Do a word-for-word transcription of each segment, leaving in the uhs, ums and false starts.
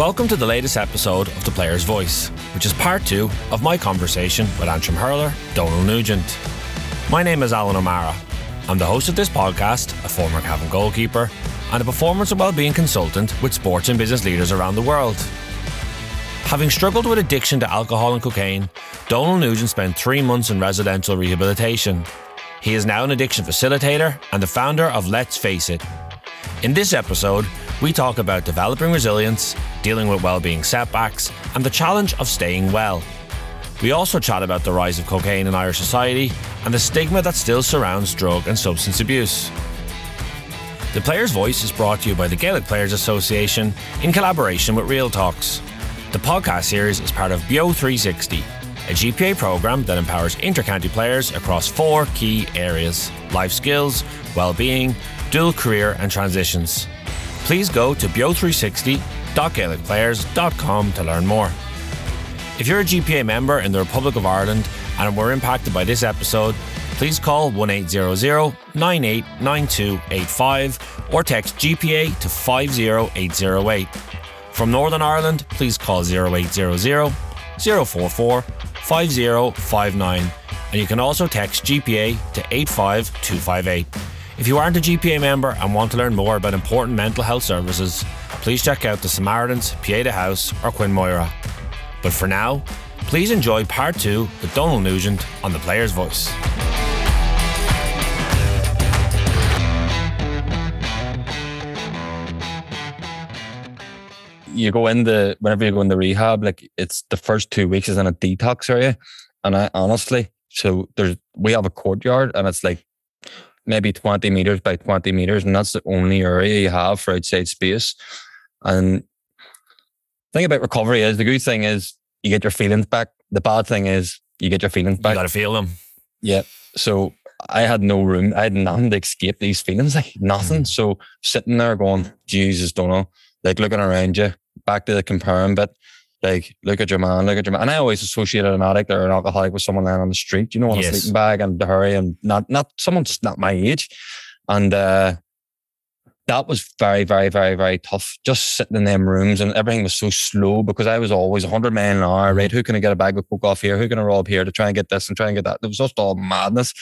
Welcome to the latest episode of The Player's Voice, which is part two of my conversation with Antrim hurler Domhnall Nugent. My name is Alan O'Mara. I'm the host of this podcast, a former Cavan goalkeeper, and a performance and wellbeing consultant with sports and business leaders around the world. Having struggled with addiction to alcohol and cocaine, Domhnall Nugent spent three months in residential rehabilitation. He is now an addiction facilitator and the founder of Let's Face It. In this episode, we talk about developing resilience, dealing with wellbeing setbacks, and the challenge of staying well. We also chat about the rise of cocaine in Irish society and the stigma that still surrounds drug and substance abuse. The Player's Voice is brought to you by the Gaelic Players Association in collaboration with Real Talks. The podcast series is part of B E O three sixty, a G P A programme that empowers inter-county players across four key areas: life skills, wellbeing, dual career and transitions. Please go to b e o three sixty dot gaelic players dot com to learn more. If you're a G P A member in the Republic of Ireland and were impacted by this episode, please call one eight hundred, nine eight nine two eight five or text G P A to five oh eight oh eight. From Northern Ireland, please call oh eight hundred, oh four four, five oh five nine, and you can also text G P A to eight five two five eight. If you aren't a G P A member and want to learn more about important mental health services, please check out the Samaritans, Pieta House or Cuan Mhuire. But for now, please enjoy part two with Domhnall Nugent on The Player's Voice. You go in the, whenever you go in the rehab, like it's the first two weeks is in a detox area. And I honestly, so there's, we have a courtyard and it's like, maybe twenty meters by twenty meters, and that's the only area you have for outside space. And the thing about recovery is, the good thing is you get your feelings back. The bad thing is you get your feelings back. You got to feel them. Yeah. So I had no room. I had nothing to escape these feelings, like nothing. So sitting there going, Jesus, don't know, like looking around you, back to the comparing bit, like, look at your man, look at your man. And I always associated an addict or an alcoholic with someone lying on the street, you know, on yes. a sleeping bag and the hurry and not, not someone just not my age. And uh, that was very, very, very, very tough. Just sitting in them rooms and everything was so slow because I was always one hundred miles an hour, right? Who can I get a bag of coke off here? Who can I rob here to try and get this and try and get that? It was just all madness.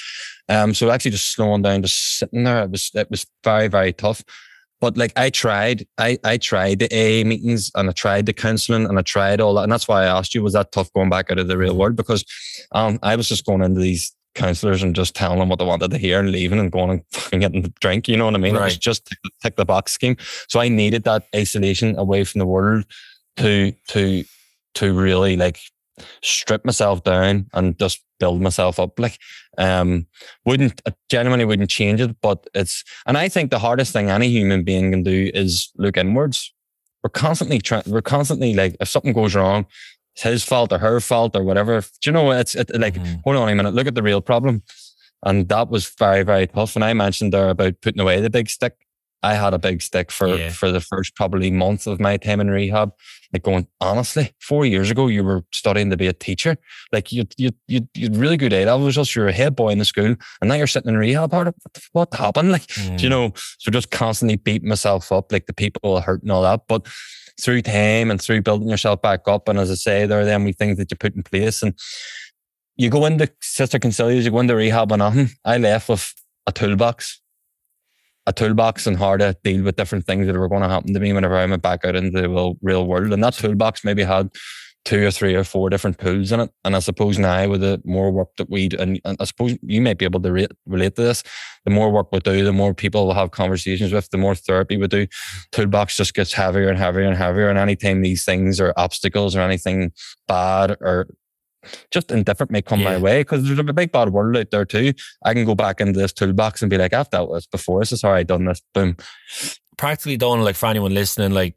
Um, so actually just slowing down, just sitting there, it was, it was very, very tough. But like I tried, I, I tried the A A meetings and I tried the counselling and I tried all that. And that's why I asked you, was that tough going back out of the real world? Because um, I was just going into these counsellors and just telling them what they wanted to hear and leaving and going and fucking getting a drink. You know what I mean? Right. It was just tick the box scheme. So I needed that isolation away from the world to, to, to really like strip myself down and just build myself up. Like, um, wouldn't, I genuinely wouldn't change it, but it's, and I think the hardest thing any human being can do is look inwards. We're constantly trying, we're constantly like, if something goes wrong, it's his fault or her fault or whatever. Do you know, it's it, like, mm-hmm. hold on a minute, look at the real problem. And that was very, very tough. And I mentioned there about putting away the big stick. I had a big stick for, yeah. for the first probably month of my time in rehab. Like going, honestly, four years ago, you were studying to be a teacher. Like you, you, you, you had really good A levels, just you're a head boy in the school, and now you're sitting in rehab. What, what happened? Like, mm. you know, so just constantly beating myself up, like the people hurt and all that. But through time and through building yourself back up, and as I say, there are then we things that you put in place, and you go into sister conciliators, you go into rehab and nothing. I left with a toolbox. a toolbox and how to deal with different things that were going to happen to me whenever I went back out into the real world. And that toolbox maybe had two or three or four different tools in it. And I suppose now with the more work that we do, and, and I suppose you might be able to re- relate to this, the more work we do, the more people we'll have conversations with, the more therapy we do, toolbox just gets heavier and heavier and heavier. And anytime these things or obstacles or anything bad or just indifferent may come yeah. my way, because there's a big bad world out there too. I can go back into this toolbox and be like, I've dealt with this before, this is how I done this, boom. Practically done. Like for anyone listening, like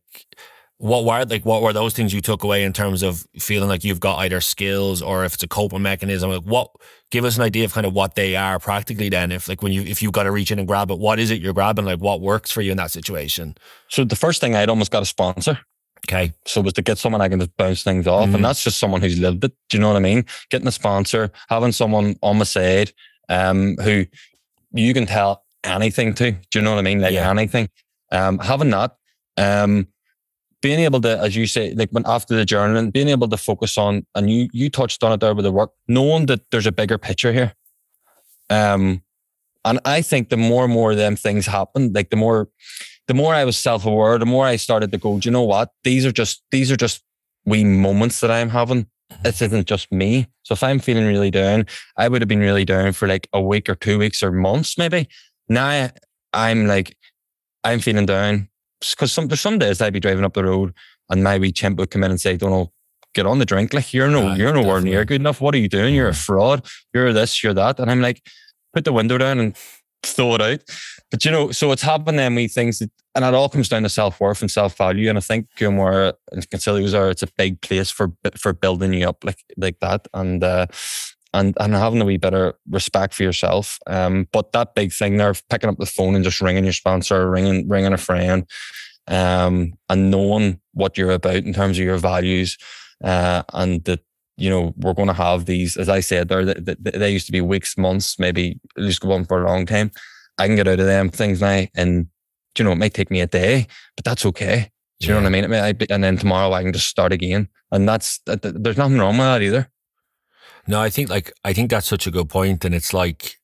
what were like what were those things you took away in terms of feeling like you've got either skills or if it's a coping mechanism? Like what, give us an idea of kind of what they are practically then, if like when you, if you've got to reach in and grab it, what is it you're grabbing? Like what works for you in that situation? So the first thing, I'd almost got a sponsor. Okay. So it was to get someone I can just bounce things off. Mm-hmm. And that's just someone who's lived it. Do you know what I mean? Getting a sponsor, having someone on my side um, who you can tell anything to. Do you know what I mean? Like yeah. anything. Um, having that. Um, being able to, as you say, like when after the journaling, being able to focus on, and you you touched on it there with the work, knowing that there's a bigger picture here. Um, and I think the more and more of them things happen, like the more, the more I was self-aware, the more I started to go, do you know what? These are just, these are just wee moments that I'm having. This isn't just me. So if I'm feeling really down, I would have been really down for like a week or two weeks or months maybe. Now I'm like, I'm feeling down. Because some, there's some days I'd be driving up the road and my wee chimp would come in and say, Donald, get on the drink. Like, you're no, right, you're nowhere definitely. near good enough. What are you doing? You're a fraud. You're this, you're that. And I'm like, put the window down and throw it out. But you know, so it's happened then wee things that, and it all comes down to self-worth and self-value. And I think Cuan Mhuire and Concilios are, it's a big place for for building you up like like that. And uh, and and having a wee bit of respect for yourself. Um, but that big thing there, picking up the phone and just ringing your sponsor, ringing ringing a friend, um, and knowing what you're about in terms of your values, uh, and that, you know, we're going to have these, as I said there, they, they, they used to be weeks, months, maybe just go on for a long time. I can get out of them things now, and do you know, it might take me a day, but that's okay. Do you yeah. know what I mean? It may, and then tomorrow I can just start again, and that's that, there's nothing wrong with that either. No, I think like I think that's such a good point, and it's like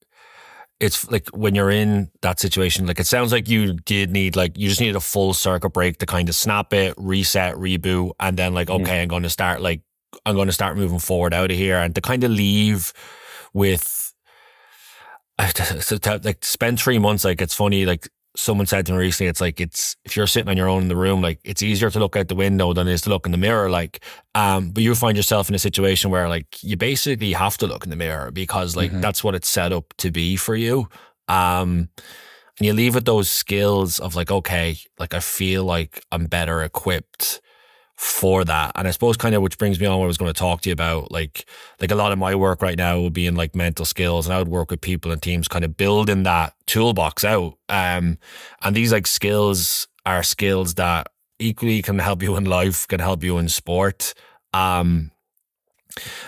it's like when you're in that situation, like it sounds like you did need like you just needed a full circuit break to kind of snap it, reset, reboot, and then like okay, mm-hmm. I'm going to start like I'm going to start moving forward out of here, and to kind of leave with so to, like spend three months. Like it's funny, like. Someone said to me recently, it's like, it's, if you're sitting on your own in the room, like it's easier to look out the window than it is to look in the mirror. Like, um, but you find yourself in a situation where like, you basically have to look in the mirror because like, mm-hmm. that's what it's set up to be for you. Um, and you leave with those skills of like, okay, like I feel like I'm better equipped for that. And I suppose kind of, which brings me on what I was going to talk to you about, like, like a lot of my work right now would be in like mental skills, and I would work with people and teams kind of building that toolbox out. Um, and these like skills are skills that equally can help you in life, can help you in sport. Um,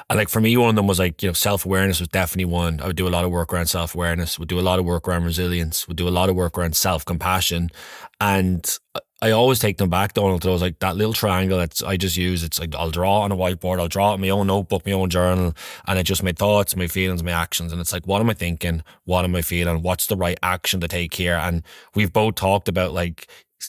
and like for me, one of them was like, you know, self-awareness was definitely one. I would do a lot of work around self-awareness, would do a lot of work around resilience, would do a lot of work around self-compassion. And I always take them back, Donald, to those, like that little triangle that I just use. It's like, I'll draw on a whiteboard, I'll draw it in my own notebook, my own journal, and it's just my thoughts, my feelings, my actions. And it's like, what am I thinking? What am I feeling? What's the right action to take here? And we've both talked about like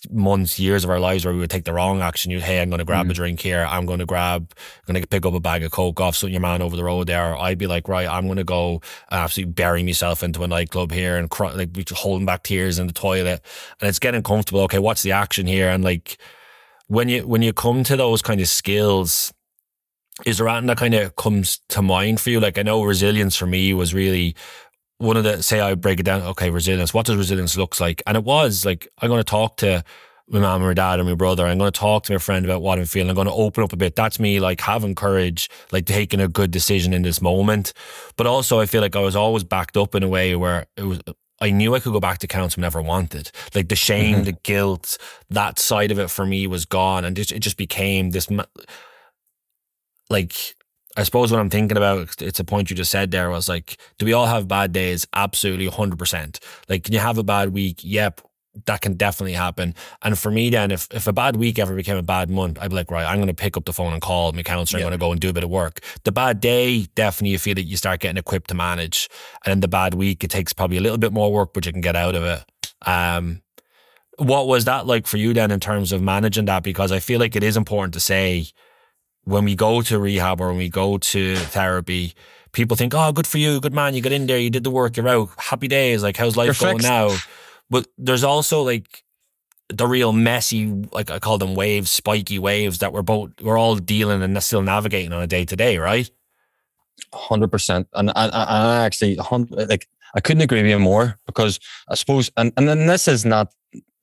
months, years of our lives where we would take the wrong action. You'd, hey, I'm going to grab mm. a drink here. I'm going to grab, I'm going to pick up a bag of Coke off some your man over the road there. Or I'd be like, right, I'm going to go absolutely bury myself into a nightclub here and cry, like holding back tears in the toilet. And it's getting comfortable. Okay, what's the action here? And like, when you, when you come to those kind of skills, is there anything that kind of comes to mind for you? Like I know resilience for me was really one of the, say I break it down, okay, resilience, what does resilience look like? And it was like, I'm going to talk to my mom and my dad and my brother. I'm going to talk to my friend about what I'm feeling. I'm going to open up a bit. That's me like having courage, like taking a good decision in this moment. But also I feel like I was always backed up in a way where it was, I knew I could go back to council whenever I wanted. Like the shame, mm-hmm. the guilt, that side of it for me was gone. And it just became this, like, I suppose what I'm thinking about, it's a point you just said there was like, do we all have bad days? Absolutely, one hundred percent. Like, can you have a bad week? Yep, that can definitely happen. And for me then, if, if a bad week ever became a bad month, I'd be like, right, I'm going to pick up the phone and call my counselor. Yeah. I'm going to go and do a bit of work. The bad day, definitely you feel that you start getting equipped to manage. And then the bad week, it takes probably a little bit more work, but you can get out of it. Um, what was that like for you then in terms of managing that? Because I feel like it is important to say, when we go to rehab or when we go to therapy, people think, oh, good for you, good man, you got in there, you did the work, you're out, happy days, like how's life you're going fixed. Now? But there's also like the real messy, like I call them waves, spiky waves that we're both, we're all dealing and still navigating on a day to day, right? one hundred percent. And I, I actually, like, I couldn't agree with you more because I suppose, and, and then this is not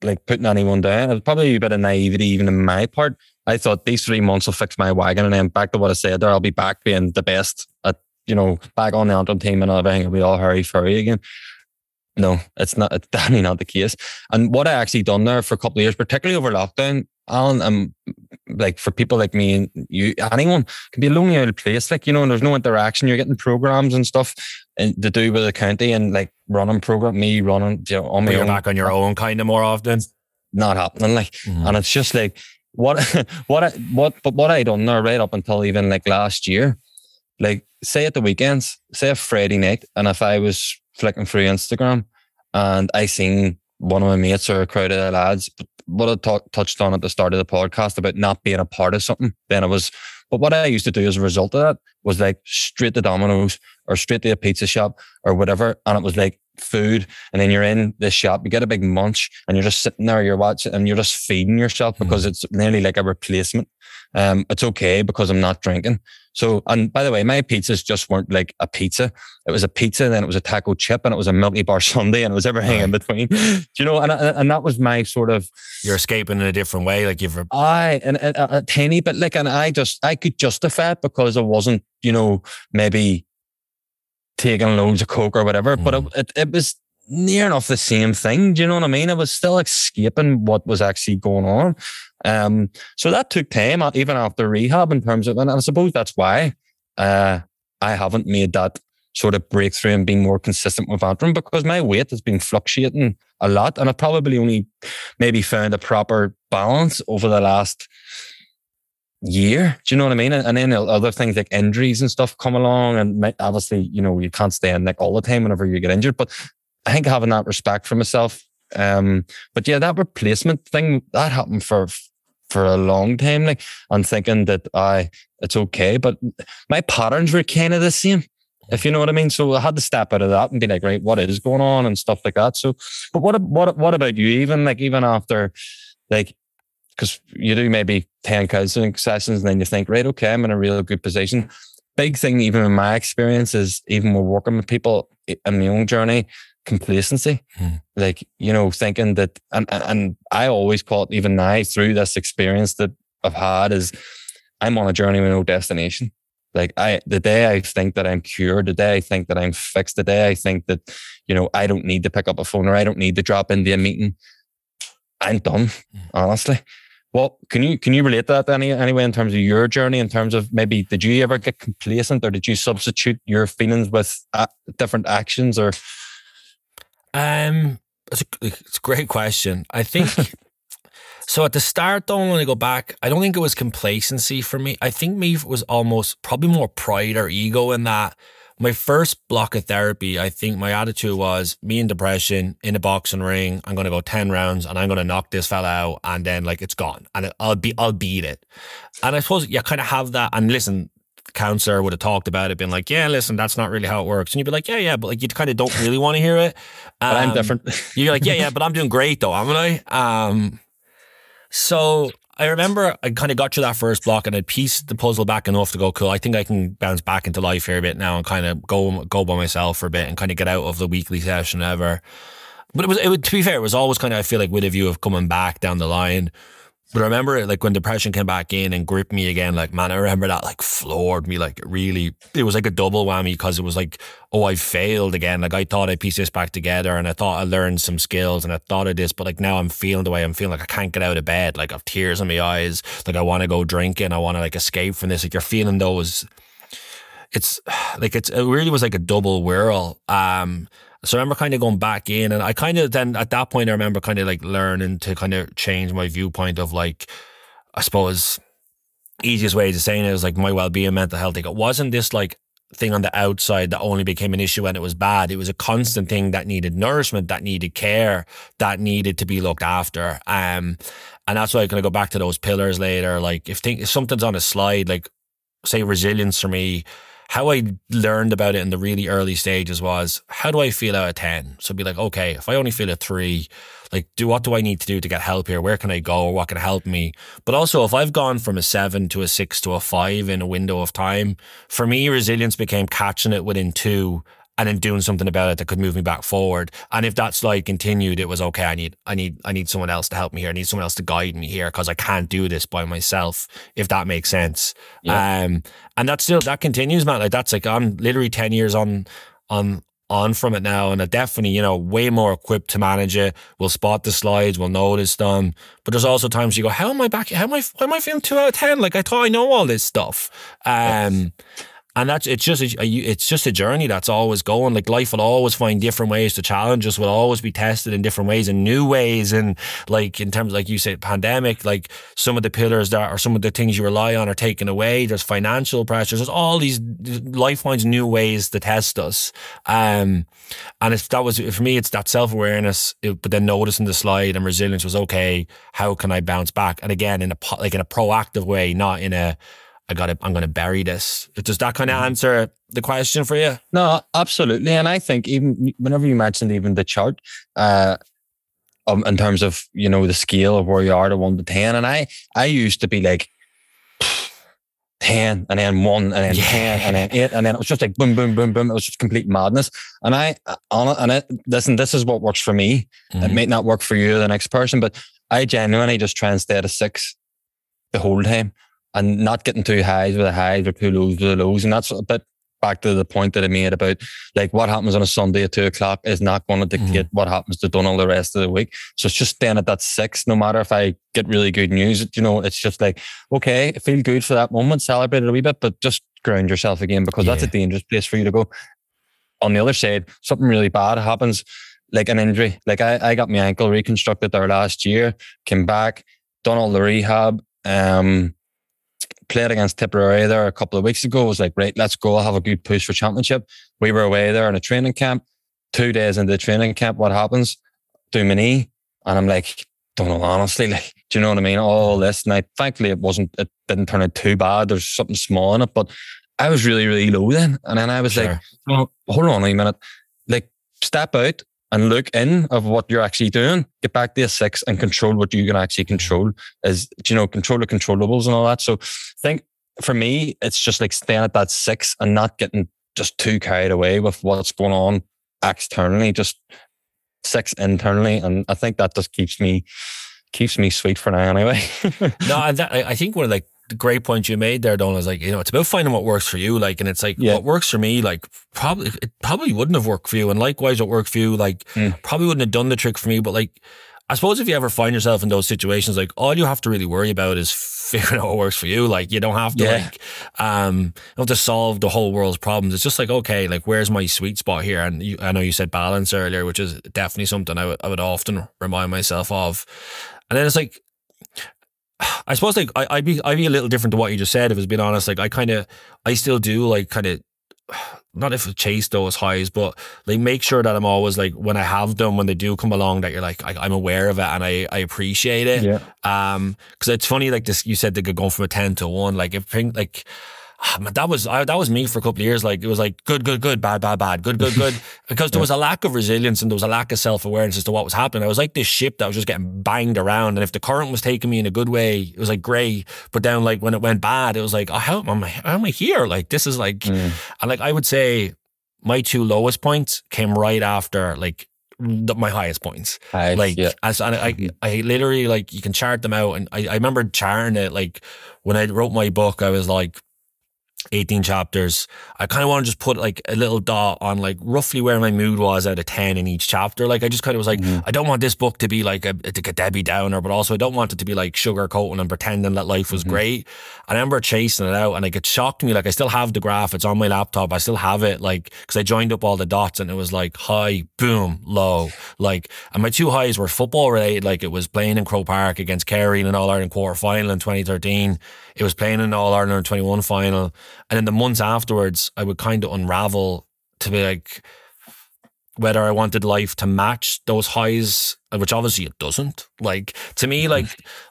like putting anyone down, it's probably a bit of naivety even in my part. I thought these three months will fix my wagon, and then back to what I said there, I'll be back being the best at, you know, back on the Antrim team and everything, it'll be all hurry-furry again. No, it's not, it's definitely not the case. And what I actually done there for a couple of years, particularly over lockdown, Alan, um, like for people like me and you, anyone, can be a lonely out of place, like, you know, and there's no interaction, you're getting programs and stuff and to do with the county and like running program, me running, you know, on my own. You're back on your own kind of more often? Not happening, like, mm-hmm. and it's just like, what what I, what but what I done there right up until even like last year, like say at the weekends, say a Friday night, and if I was flicking through Instagram and I seen one of my mates or a crowd of lads, what I talk, touched on at the start of the podcast about not being a part of something, then it was. But what I used to do as a result of that was like straight to Domino's or straight to a pizza shop or whatever. And it was like food. And then you're in this shop, you get a big munch and you're just sitting there, you're watching and you're just feeding yourself because it's nearly like a replacement. Um, it's okay because I'm not drinking. So, and by the way, my pizzas just weren't like a pizza. It was a pizza, then it was a taco chip, and it was a Milky Bar sundae, and it was everything in between. Do you know? And and that was my sort of. You're escaping in a different way, like you've. I and, and a, a tiny bit, like, and I just I could justify it because I wasn't, you know, maybe taking loads of coke or whatever, mm. but it, it it was near enough the same thing. Do you know what I mean? I was still escaping what was actually going on. Um, so that took time, even after rehab, in terms of, and I suppose that's why uh, I haven't made that sort of breakthrough and being more consistent with Antrim, because my weight has been fluctuating a lot, and I've probably only maybe found a proper balance over the last year. Do you know what I mean? And, and then other things like injuries and stuff come along, and obviously, you know, you can't stay in like all the time whenever you get injured, but I think having that respect for myself. Um, but yeah, that replacement thing that happened for for a long time, like, and thinking that I it's okay, but my patterns were kind of the same, if you know what I mean. So I had to step out of that and be like, right, what is going on and stuff like that. So, but what what what about you? Even like even after, like, because you do maybe ten counseling sessions and then you think, right, okay, I'm in a really good position. Big thing, even in my experience, is even with working with people in my own journey. Complacency, hmm. like, you know, thinking that, and, and I always call it, even now through this experience that I've had, is I'm on a journey with no destination. Like I, the day I think that I'm cured, the day I think that I'm fixed, the day I think that, you know, I don't need to pick up a phone or I don't need to drop into a meeting, I'm done. Hmm. Honestly, well, can you can you relate to that any anyway in terms of your journey? In terms of maybe, did you ever get complacent, or did you substitute your feelings with uh, different actions or? Um, it's a, it's a great question. I think, so at the start, don't want to go back. I don't think it was complacency for me. I think me was almost probably more pride or ego in that. My first block of therapy, I think my attitude was me and depression in a boxing ring. I'm going to go ten rounds and I'm going to knock this fella out, and then like it's gone and I'll be, I'll beat it. And I suppose you kind of have that, and listen, counselor would have talked about it, been like, yeah, listen, that's not really how it works. And you'd be like, yeah, yeah, but like you kind of don't really want to hear it. Um, but I'm different. You're like, yeah, yeah, but I'm doing great though, haven't I? Um, so I remember I kind of got through that first block and I'd pieced the puzzle back enough to go, cool, I think I can bounce back into life here a bit now and kind of go go by myself for a bit and kind of get out of the weekly session ever. But it was, it was, to be fair, it was always kind of, I feel like, with a view of coming back down the line. But I remember it, like when depression came back in and gripped me again, like, man, I remember that like floored me, like really, it was like a double whammy, because it was like, oh, I failed again. Like I thought I pieced this back together and I thought I learned some skills and I thought of this, but like now I'm feeling the way I'm feeling, like I can't get out of bed. Like I've tears in my eyes. Like I want to go drinking. I want to like escape from this. Like you're feeling those, it's like, it's, it really was like a double whirl. Um, So I remember kind of going back in, and I kind of then at that point, I remember kind of like learning to kind of change my viewpoint of like, I suppose easiest way to saying it is like my well-being, mental health. Like it wasn't this like thing on the outside that only became an issue when it was bad. It was a constant thing that needed nourishment, that needed care, that needed to be looked after. Um, and that's why I kind of go back to those pillars later. Like if, think, if something's on a slide, like say resilience for me, how I learned about it in the really early stages was, how do I feel out of ten? So I'd be like, okay, if I only feel a three, like do what do I need to do to get help here? Where can I go? What can help me? But also if I've gone from a seven to a six to a five in a window of time, for me, resilience became catching it within two and then doing something about it that could move me back forward. And if that slide continued, it was okay, I need, I need, I need someone else to help me here. I need someone else to guide me here because I can't do this by myself, if that makes sense. Yeah. Um, and that still, that continues, man. Like that's like, I'm literally ten years on, on, on from it now. And I definitely, you know, way more equipped to manage it. We'll spot the slides, we'll notice them. But there's also times you go, how am I back? How am I, why am I feeling two out of ten? Like I thought I know all this stuff. Um, yes. And that's it's just a, it's just a journey that's always going. Like, life will always find different ways to challenge us. We'll always be tested in different ways and new ways. And like, in terms, like you said, pandemic, like some of the pillars that or some of the things you rely on are taken away. There's financial pressures. There's all these, life finds new ways to test us. Um, and it's that was for me. It's that self awareness, but then noticing the slide and resilience was okay. How can I bounce back? And again, in a like in a proactive way, not in a I got to, I'm going to bury this. Does that kind of answer the question for you? No, absolutely. And I think even whenever you mentioned even the chart, uh, um, in terms of, you know, the scale of where you are to one to ten, and I, I used to be like ten and then one and then yeah. ten and then eight. And then it was just like boom, boom, boom, boom. It was just complete madness. And I, on and I, listen, this is what works for me. Mm-hmm. It may not work for you or the next person, but I genuinely just try and stay at a six the whole time. And not getting too highs with the highs or too lows with the lows. And that's a bit back to the point that I made about like what happens on a Sunday at two o'clock is not going to dictate mm-hmm. what happens to Donald the rest of the week. So it's just staying at that six, no matter if I get really good news, you know, it's just like, okay, feel good for that moment, celebrate it a wee bit, but just ground yourself again because yeah. that's a dangerous place for you to go. On the other side, something really bad happens, like an injury. Like I, I got my ankle reconstructed there last year, came back, done all the rehab, um, played against Tipperary there a couple of weeks ago. I was like, right, let's go. I'll have a good push for championship. We were away there in a training camp. Two days into the training camp, what happens? Do my knee. And I'm like, don't know, honestly, like, do you know what I mean? All this. And I, thankfully, it wasn't, it didn't turn out too bad. There's something small in it, but I was really, really low then. And then I was sure. like, oh, hold on a minute. Like, step out and look in of what you're actually doing. Get back to a six and control what you can actually control is, you know, control the controllables and all that. So I think for me, it's just like staying at that six and not getting just too carried away with what's going on externally, just six internally. And I think that just keeps me, keeps me sweet for now anyway. No, and that, I think we're like, the great point you made there, Donal, is like, you know, it's about finding what works for you. Like, and it's like, yeah. what works for me, like probably, it probably wouldn't have worked for you. And likewise, what worked for you, like mm. probably wouldn't have done the trick for me. But like, I suppose if you ever find yourself in those situations, like all you have to really worry about is figuring out what works for you. Like you don't have to yeah. like, um, you don't have to solve the whole world's problems. It's just like, okay, like where's my sweet spot here? And you, I know you said balance earlier, which is definitely something I would, I would often remind myself of. And then it's like, I suppose like I, I'd be I'd be a little different to what you just said. If it's been honest, like I kind of I still do like kind of not if I chase those highs, but like make sure that I'm always like when I have them, when they do come along, that you're like I, I'm aware of it and I, I appreciate it. Yeah. Um, because it's funny like this. You said they could go from a ten to one. Like if like that was I, that was me for a couple of years. Like it was like good, good, good, bad, bad, bad, good, good, good. Because there was a lack of resilience and there was a lack of self awareness as to what was happening. I was like this ship that was just getting banged around, and if the current was taking me in a good way, it was like great. But then like when it went bad, it was like, oh, how am I? How am I here? Like this is like, mm. and like I would say, my two lowest points came right after like. my highest points I, like yeah. as, and I I literally like you can chart them out and I, I remember charting it like when I wrote my book I was like eighteen chapters I kind of want to just put like a little dot on like roughly where my mood was out of ten in each chapter like I just kind of was like mm-hmm. I don't want this book to be like a, a Debbie Downer but also I don't want it to be like sugarcoating and pretending that life was mm-hmm. great. I remember chasing it out and like it shocked me like I still have the graph it's on my laptop I still have it like because I joined up all the dots and it was like high boom low like and my two highs were football related like it was playing in Croke Park against Kerry in an All-Ireland quarter final in twenty thirteen it was playing in an All-Ireland twenty-one final and then the months afterwards I would kind of unravel to be like whether I wanted life to match those highs, which obviously it doesn't. Like to me, like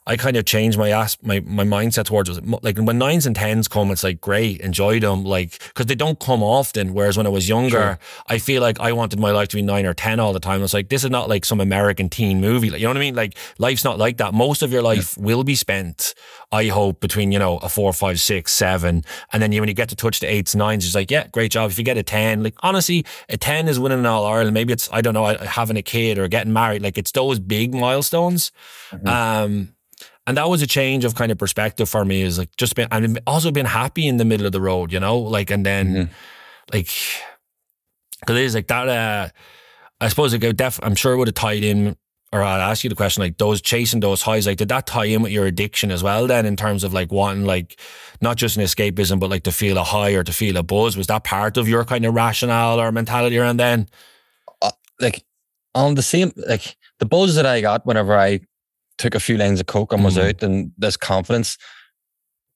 I kind of changed my ass, my, my mindset towards it. Like when nines and tens come, it's like great, enjoy them. Like because they don't come often. Whereas when I was younger, sure. I feel like I wanted my life to be nine or ten all the time. It's like this is not like some American teen movie. Like, you know what I mean? Like life's not like that. Most of your life yeah. will be spent, I hope, between you know a four, five, six, seven, and then you, when you get to touch the eights, nines, it's like yeah, great job. If you get a ten, like honestly, a ten is winning an All Ireland. Maybe it's, I don't know, having a kid or getting married. Like it's those big milestones. Mm-hmm. Um, and that was a change of kind of perspective for me is like just been, and also been happy in the middle of the road, you know, like, and then mm-hmm. like, cause it is like that, uh, I suppose it could def- I'm sure it would have tied in or I'll ask you the question, like those chasing those highs, like did that tie in with your addiction as well then, in terms of like wanting like not just an escapism but like to feel a high or to feel a buzz? Was that part of your kind of rationale or mentality around then? Uh, like on the same, like the buzz that I got whenever I took a few lanes of coke and was mm. out, and this confidence,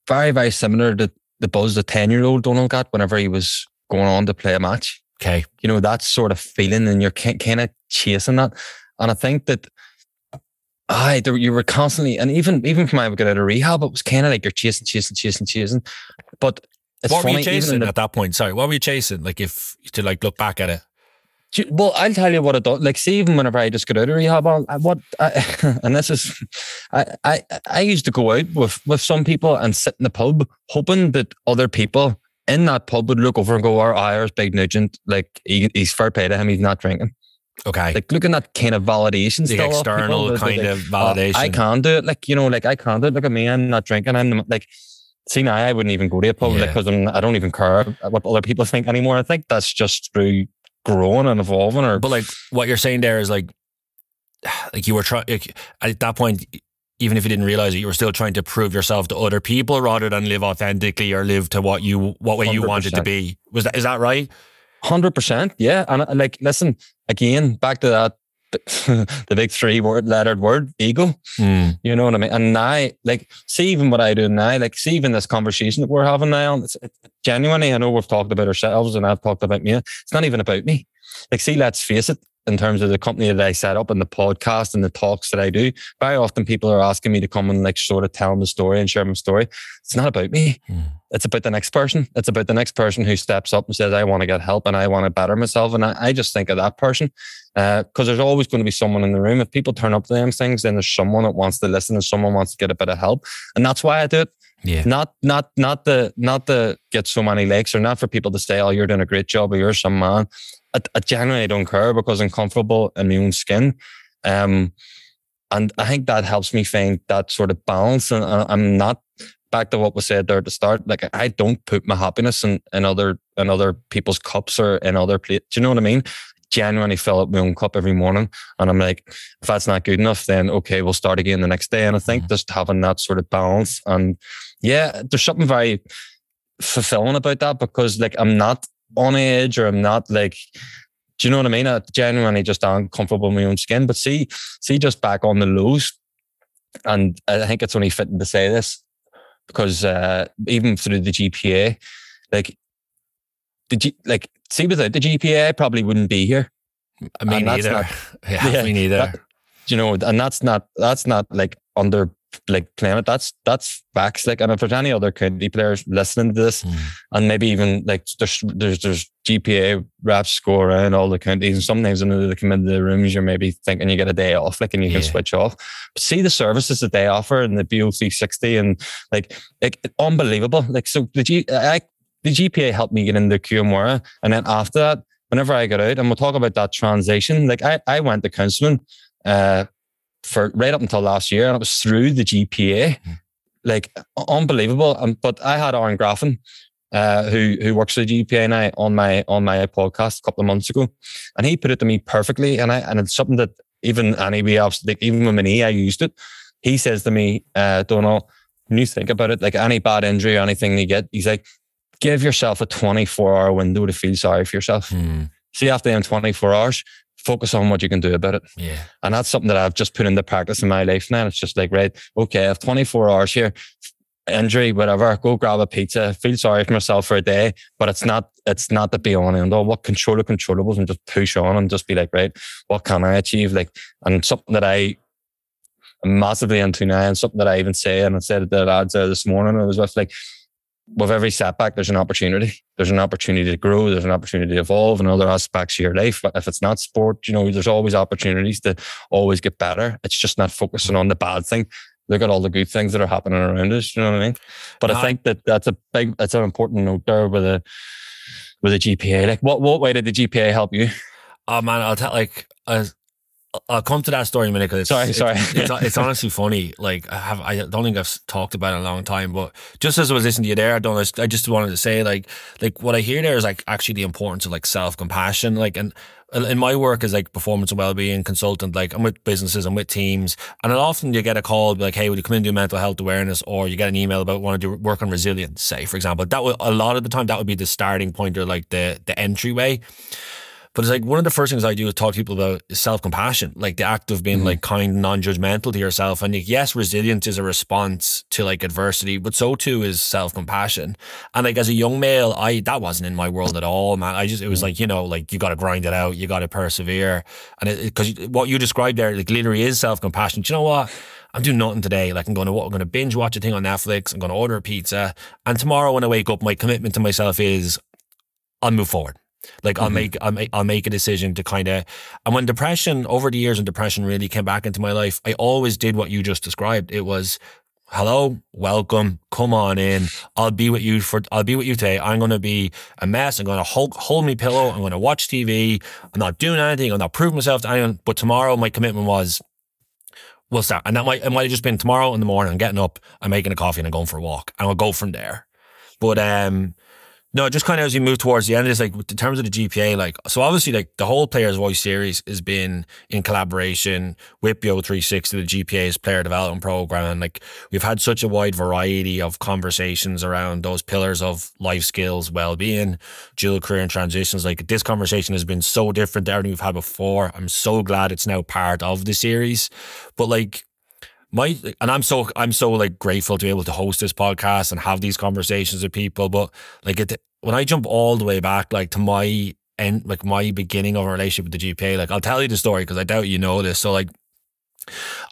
very very similar to the buzz the ten year old Domhnall got whenever he was going on to play a match. Okay. You know, that sort of feeling, and you're kind of chasing that. And I think that I, there, you were constantly, and even even when I would get out of rehab, it was kind of like you're chasing, chasing, chasing, chasing. But it's what funny, were you chasing the, at that point? Sorry, what were you chasing? Like if to like look back at it. You, well, I'll tell you what it does. Like, see, even whenever I just got out of rehab, I, what, I, and this is, I, I, I used to go out with with some people and sit in the pub, hoping that other people in that pub would look over and go, "Our Irish big Nugent, like he, he's fair play to him. He's not drinking." Okay. Like looking at kind of validation, the external people, kind like, of validation. Oh, I can do it. Like, you know, like I can do it. Look at me. I'm not drinking. I'm the, like, see now I wouldn't even go to a pub because yeah. like, I don't even care what other people think anymore. I think that's just through growing and evolving. Or, but like what you're saying there is like, like you were trying like, at that point, even if you didn't realize it, you were still trying to prove yourself to other people rather than live authentically or live to what you what way you one hundred percent wanted to be. Was that is that right? one hundred percent, yeah. And like, listen, again, back to that, the big three word lettered word, ego. Mm. You know what I mean? And now, like, see even what I do now, like, see even this conversation that we're having now, it's, it's genuinely, I know we've talked about ourselves and I've talked about me. It's not even about me. Like, see, let's face it, in terms of the company that I set up and the podcast and the talks that I do, very often people are asking me to come and like sort of tell them the story and share my story. It's not about me. Mm. It's about the next person. It's about the next person who steps up and says, I want to get help and I want to better myself. And I, I just think of that person because uh, there's always going to be someone in the room. If people turn up to them things, then there's someone that wants to listen and someone wants to get a bit of help. And that's why I do it. Yeah. Not, not, not the, not the get so many likes, or not for people to say, oh, you're doing a great job or you're some man. I, I generally don't care because I'm comfortable in my own skin. Um, and I think that helps me find that sort of balance. And I, I'm not, back to what was said there at the start, like I don't put my happiness in, in other in other people's cups or in other plates. Do you know what I mean? Genuinely fill up my own cup every morning. And I'm like, if that's not good enough, then okay, we'll start again the next day. And I think just having that sort of balance, and yeah, there's something very fulfilling about that because like I'm not on edge or I'm not like, do you know what I mean? I genuinely just aren't comfortable in my own skin. But see, see just back on the lows, and I think it's only fitting to say this because uh, even through the G P A, like the G, like see without the G P A, I probably wouldn't be here. I mean, neither. Not, yeah, yeah, me neither. That, you know, and that's not that's not like under like playing it. That's that's facts. Like, and if there's any other county players listening to this, mm. and maybe even like there's there's there's G P A reps go around all the counties, and sometimes when they come into the rooms, you're maybe thinking you get a day off, like, and you yeah. can switch off. But see the services that they offer and the B E O three sixty and like like unbelievable. Like so, the G I, the G P A helped me get into Cuan Mhuire, and then after that, whenever I got out, and we'll talk about that transition. Like I I went to counselling. Uh, for right up until last year, and it was through the G P A, like unbelievable. Um, but I had Aaron Graffin, uh, who who works for the G P A now, on my on my podcast a couple of months ago, and he put it to me perfectly. And I and it's something that even anyway, like even with my knee, I used it. He says to me, uh, Domhnall, when you think about it, like any bad injury or anything you get, he's like, give yourself a twenty-four hour window to feel sorry for yourself. Mm. See, after them twenty-four hours. Focus on what you can do about it. Yeah. And that's something that I've just put into practice in my life now. It's just like, right, okay, I have twenty-four hours here, injury, whatever, go grab a pizza, feel sorry for myself for a day, but it's not, it's not the be on and all. What control the controllables, and just push on and just be like, right, what can I achieve? Like, and something that I am massively into now, and something that I even say, and I said to the lads there this morning, it was just like, with every setback, there's an opportunity. There's an opportunity to grow. There's an opportunity to evolve in other aspects of your life. But if it's not sport, you know, there's always opportunities to always get better. It's just not focusing on the bad thing. Look at all the good things that are happening around us. You know what I mean? But uh, I think that that's a big, that's an important note there with a, with a G P A. Like, what, what way did the G P A help you? Oh man, I'll tell, like, I, I'll come to that story in a minute because it's, sorry, it's, sorry. it's, it's, it's honestly funny. Like I have, I don't think I've talked about it in a long time, but just as I was listening to you there, I don't. I just wanted to say, like, like what I hear there is like actually the importance of like self compassion, like, and in my work as like performance and wellbeing consultant, like I'm with businesses, I'm with teams, and often you get a call like, "Hey, would you come in and do mental health awareness?" Or you get an email about want to do work on resilience, say for example. That would, a lot of the time that would be the starting point or like the the entryway. But it's like one of the first things I do is talk to people about is self-compassion, like the act of being mm. like kind, non-judgmental to yourself. And like, yes, resilience is a response to like adversity, but so too is self-compassion. And like as a young male, I that wasn't in my world at all, man. I just, it was mm. like, you know, like you got to grind it out, you got to persevere. And because what you described there, like literally is self-compassion. Do you know what? I'm doing nothing today. Like I'm going to I'm going to binge watch a thing on Netflix. I'm going to order a pizza. And tomorrow when I wake up, my commitment to myself is I'll move forward. Like I'll mm-hmm. make, I'll make, I'll make a decision to kind of, and when depression over the years and depression really came back into my life, I always did what you just described. It was, hello, welcome, come on in. I'll be with you for, I'll be with you today. I'm going to be a mess. I'm going to hold, hold me pillow. I'm going to watch T V. I'm not doing anything. I'm not proving myself to anyone. But tomorrow my commitment was, we'll start. And that might, it might have just been tomorrow in the morning. I'm getting up, I'm making a coffee and I'm going for a walk and I'll go from there. But, um, No, just kind of as you move towards the end, it's like in terms of the G P A, like, so obviously like the whole Player's Voice series has been in collaboration with B E O three sixty, the G P A's player development program. And like, we've had such a wide variety of conversations around those pillars of life skills, well-being, dual career and transitions. Like this conversation has been so different to everything we've had before. I'm so glad it's now part of the series, but like, My and I'm so I'm so like grateful to be able to host this podcast and have these conversations with people. But like it, when I jump all the way back, like to my end, like my beginning of a relationship with the G P A, like I'll tell you the story because I doubt you know this. So like,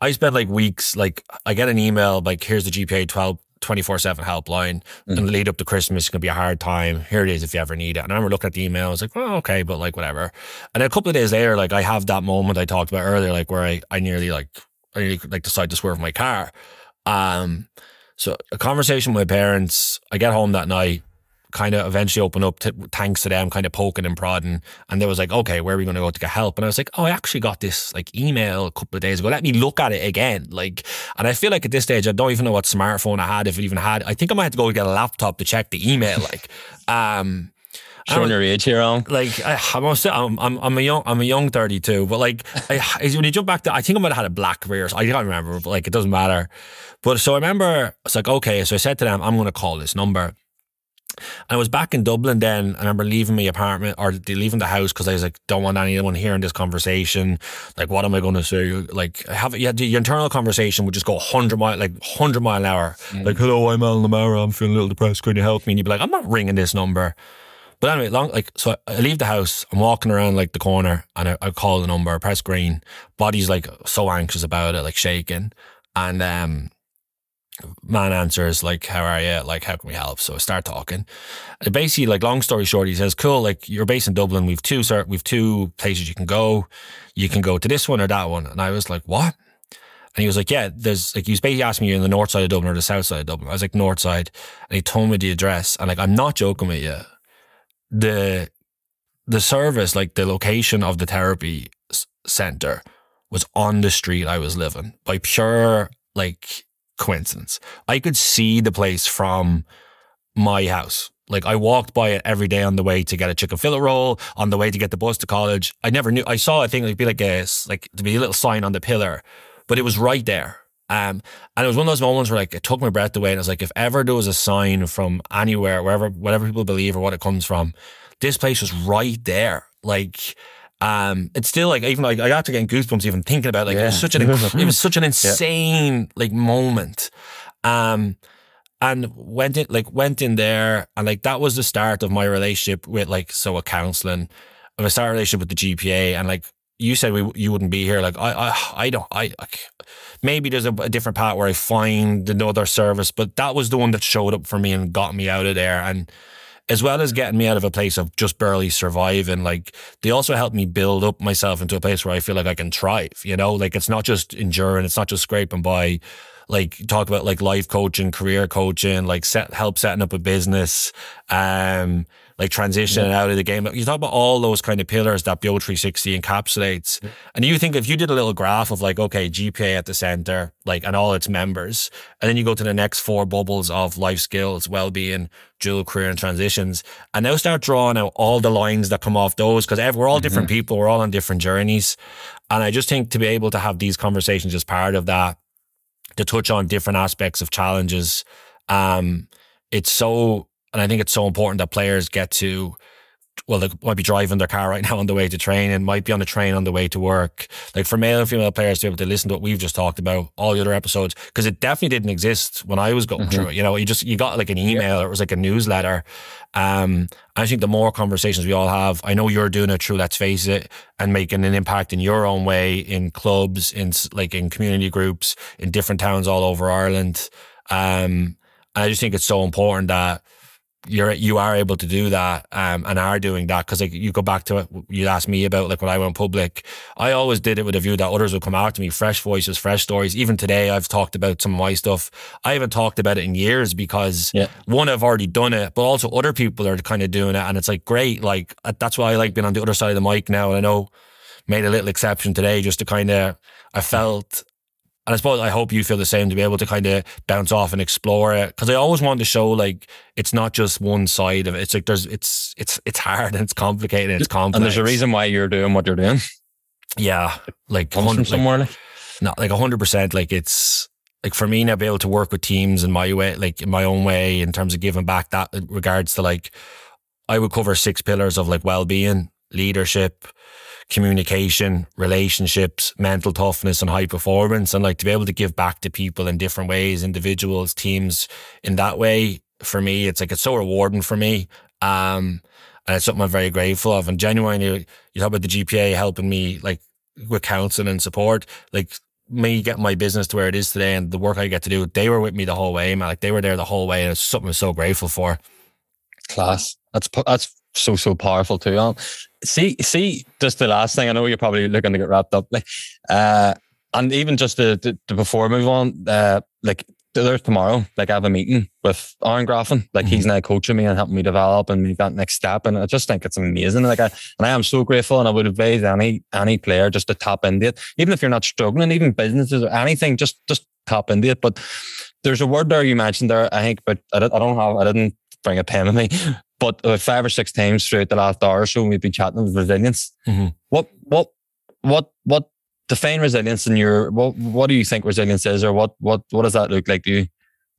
I spent like weeks. Like I get an email like, here's the G P A twelve. twenty-four seven helpline mm-hmm. and lead up to Christmas. It's going to be a hard time. Here it is if you ever need it. And I remember looking at the email. I was like, well, okay, but like whatever. And a couple of days later, like I have that moment I talked about earlier, like where I, I nearly like, I nearly like decide to swerve my car. Um, so a conversation with my parents, I get home that night, kind of eventually open up t- thanks to them kind of poking and prodding. And they was like, okay, where are we going to go to get help? And I was like, oh, I actually got this like email a couple of days ago. Let me look at it again. Like, and I feel like at this stage, I don't even know what smartphone I had. If it even had, I think I might have to go get a laptop to check the email. Like, um, showing your age here, Alan. Like I, I'm, still, I'm, I'm, I'm a young, I'm a young thirty-two. But like, I, when you jump back to, I think I might have had a BlackBerry. Or I can't remember. But like, it doesn't matter. But so I remember, it's like okay. So I said to them, I'm going to call this number. And I was back in Dublin then. I remember leaving my apartment or leaving the house because I was like, don't want anyone hearing this conversation. Like, what am I going to say? Like, have yeah, your internal conversation would just go one hundred mile, like one hundred mile an hour. Mm. Like, hello, I'm Alan O'Mara. I'm feeling a little depressed. Can you help me? And you'd be like, I'm not ringing this number. But anyway, long like so I leave the house, I'm walking around like the corner and I, I call the number, I press green, body's like so anxious about it, like shaking. And um man answers like, how are you? Like, how can we help? So I start talking. And basically, like long story short, he says, cool, like you're based in Dublin, we've two sir we've two places you can go. You can go to this one or that one. And I was like, what? And he was like, yeah, there's like, he was basically asking me, you're in the north side of Dublin or the south side of Dublin. I was like, north side. And he told me the address. And like, I'm not joking with you. the the service, like the location of the therapy s- center was on the street I was living by pure like coincidence. I could see the place from my house. Like I walked by it every day on the way to get a chicken fillet roll, on the way to get the bus to college. I never knew. I saw a thing like be like a like to be a little sign on the pillar, but it was right there. Um, and it was one of those moments where like it took my breath away, and I was like, if ever there was a sign from anywhere, wherever, whatever people believe or what it comes from, this place was right there. Like, um, it's still like even like I got to get goosebumps even thinking about it. Like yeah. it was such an it was such an insane yeah. like moment. Um, and went in like went in there, and like that was the start of my relationship with like so a counselling, of a start relationship with the G P A, and like. You said we you wouldn't be here. Like I I, I don't I, I maybe there's a, a different part where I find another service, but that was the one that showed up for me and got me out of there. And as well as getting me out of a place of just barely surviving, like they also helped me build up myself into a place where I feel like I can thrive. You know, like it's not just enduring, it's not just scraping by. Like talk about like life coaching, career coaching, like set help setting up a business. Um. like transitioning yeah. out of the game. You talk about all those kind of pillars that B E O three sixty encapsulates. Yeah. And you think if you did a little graph of like, okay, G P A at the center, like, and all its members, and then you go to the next four bubbles of life skills, well-being, dual career and transitions, and now start drawing out all the lines that come off those, because we're all mm-hmm. different people, we're all on different journeys. And I just think to be able to have these conversations as part of that, to touch on different aspects of challenges, um, it's so, and I think it's so important that players get to, well, they might be driving their car right now on the way to train, and might be on the train on the way to work. Like, for male and female players to be able to listen to what we've just talked about, all the other episodes, because it definitely didn't exist when I was going mm-hmm. through it. You know, you just, you got like an email, yeah. or it was like a newsletter. Um, I think the more conversations we all have, I know you're doing it through Let's Face It and making an impact in your own way, in clubs, in like in community groups, in different towns all over Ireland. Um, and I just think it's so important that you're you are able to do that, um, and are doing that, because like you go back to it, you asked me about like when I went public, I always did it with a view that others would come after me, fresh voices, fresh stories. Even today I've talked about some of my stuff, I haven't talked about it in years, because yeah. one, I've already done it, but also other people are kind of doing it, and it's like great, like that's why I like being on the other side of the mic now. And I know made a little exception today just to kind of, I felt, and I suppose I hope you feel the same, to be able to kind of bounce off and explore it. Because I always want to show like it's not just one side of it. It's like there's it's it's it's hard and it's complicated and it's complex. And there's a reason why you're doing what you're doing. Yeah, like comes from somewhere. Like, not like a hundred percent. Like it's like for me now, be able to work with teams in my way, like in my own way, in terms of giving back. That in regards to like, I would cover six pillars of like well-being, leadership, communication, relationships, mental toughness, and high performance. And like to be able to give back to people in different ways, individuals, teams, in that way, for me, it's like, it's so rewarding for me. Um, and it's something I'm very grateful of. And genuinely, you talk about the G P A helping me like with counseling and support, like me getting my business to where it is today and the work I get to do, they were with me the whole way, man. Like they were there the whole way. And it's something I'm so grateful for. Class. That's, that's, so so powerful too. Um, see see just the last thing, I know you're probably looking to get wrapped up, like uh and even just the, the, the before I move on, uh like there's tomorrow, like I have a meeting with Aaron Graffin, like mm-hmm. he's now coaching me and helping me develop and make that next step, and I just think it's amazing. Like I and I am so grateful, and I would advise any any player just to tap into it, even if you're not struggling, even businesses or anything, just just tap into it. But there's a word there you mentioned there, I think, but I, I don't have I didn't bring a pen with me. But uh, five or six times throughout the last hour or so, we've been chatting about resilience. Mm-hmm. What, what, what, what? Define resilience in your. What, what do you think resilience is, or what, what, what does that look like to you?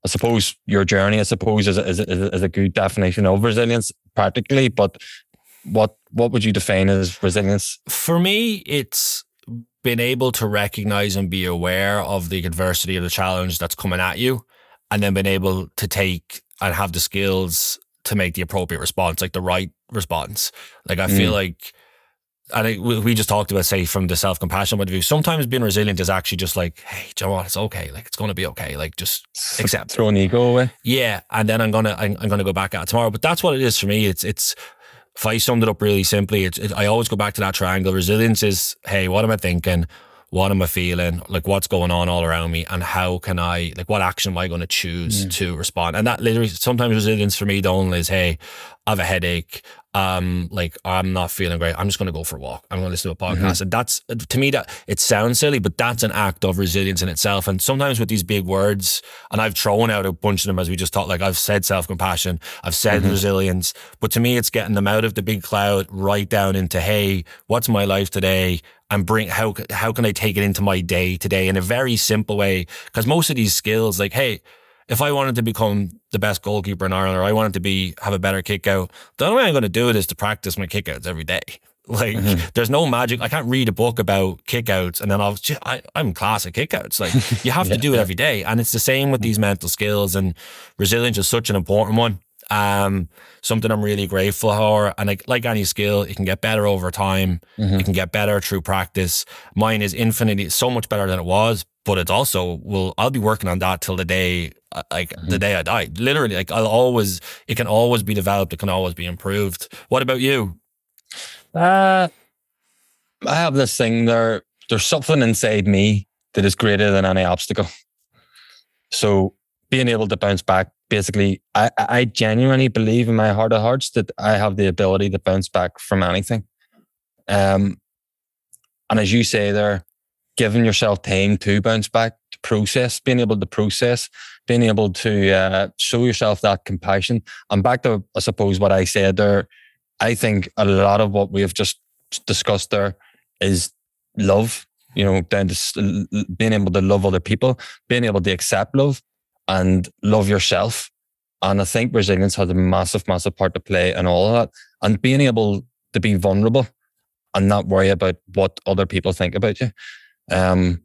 I suppose your journey, I suppose, is is is, is a good definition of resilience practically. But what, what would you define as resilience? For me, it's been able to recognize and be aware of the adversity of the challenge that's coming at you, and then been able to take and have the skills to make the appropriate response, like the right response. Like I feel mm. like, and I, we just talked about, say, from the self-compassion point of view, sometimes being resilient is actually just like, hey, do you know what? It's okay. Like, it's going to be okay. Like, just accept. Throw an ego away. Yeah. And then I'm going to, I'm, I'm going to go back at it tomorrow. But that's what it is for me. It's, it's, if I summed it up really simply, it's, it, I always go back to that triangle. Resilience is, hey, what am I thinking? What am I feeling? Like, what's going on all around me? And how can I, like, what action am I going to choose mm. to respond? And that literally, sometimes resilience for me, Domhnall, is, hey, I have a headache. Um, like, I'm not feeling great. I'm just going to go for a walk. I'm going to listen to a podcast. Mm-hmm. And that's, to me, that it sounds silly, but that's an act of resilience in itself. And sometimes with these big words, and I've thrown out a bunch of them as we just talked, like I've said self-compassion, I've said mm-hmm. resilience, but to me, it's getting them out of the big cloud right down into, hey, what's my life today? And bring, how, how can I take it into my day today in a very simple way? Because most of these skills, like, hey, if I wanted to become the best goalkeeper in Ireland, or I wanted to be, have a better kick out, the only way I'm going to do it is to practice my kickouts every day. Like mm-hmm. there's no magic. I can't read a book about kickouts and then I'll just, I, I'm class at kickouts. Like you have yeah. to do it every day. And it's the same with these mental skills, and resilience is such an important one. Um, something I'm really grateful for, and like, like any skill, it can get better over time. Mm-hmm. It can get better through practice. Mine is infinitely so much better than it was, but it's also, well, I'll be working on that till the day, like mm-hmm. the day I die. Literally, like I'll always, it can always be developed. It can always be improved. What about you? Uh, I have this thing there. There's something inside me that is greater than any obstacle. So being able to bounce back, basically, I, I genuinely believe in my heart of hearts that I have the ability to bounce back from anything. Um, and as you say there, giving yourself time to bounce back, to process, being able to process, being able to uh, show yourself that compassion. And back to, I suppose, what I said there, I think a lot of what we have just discussed there is love, you know, down to being able to love other people, being able to accept love and love yourself. And I think resilience has a massive, massive part to play in all of that. And being able to be vulnerable and not worry about what other people think about you. Um,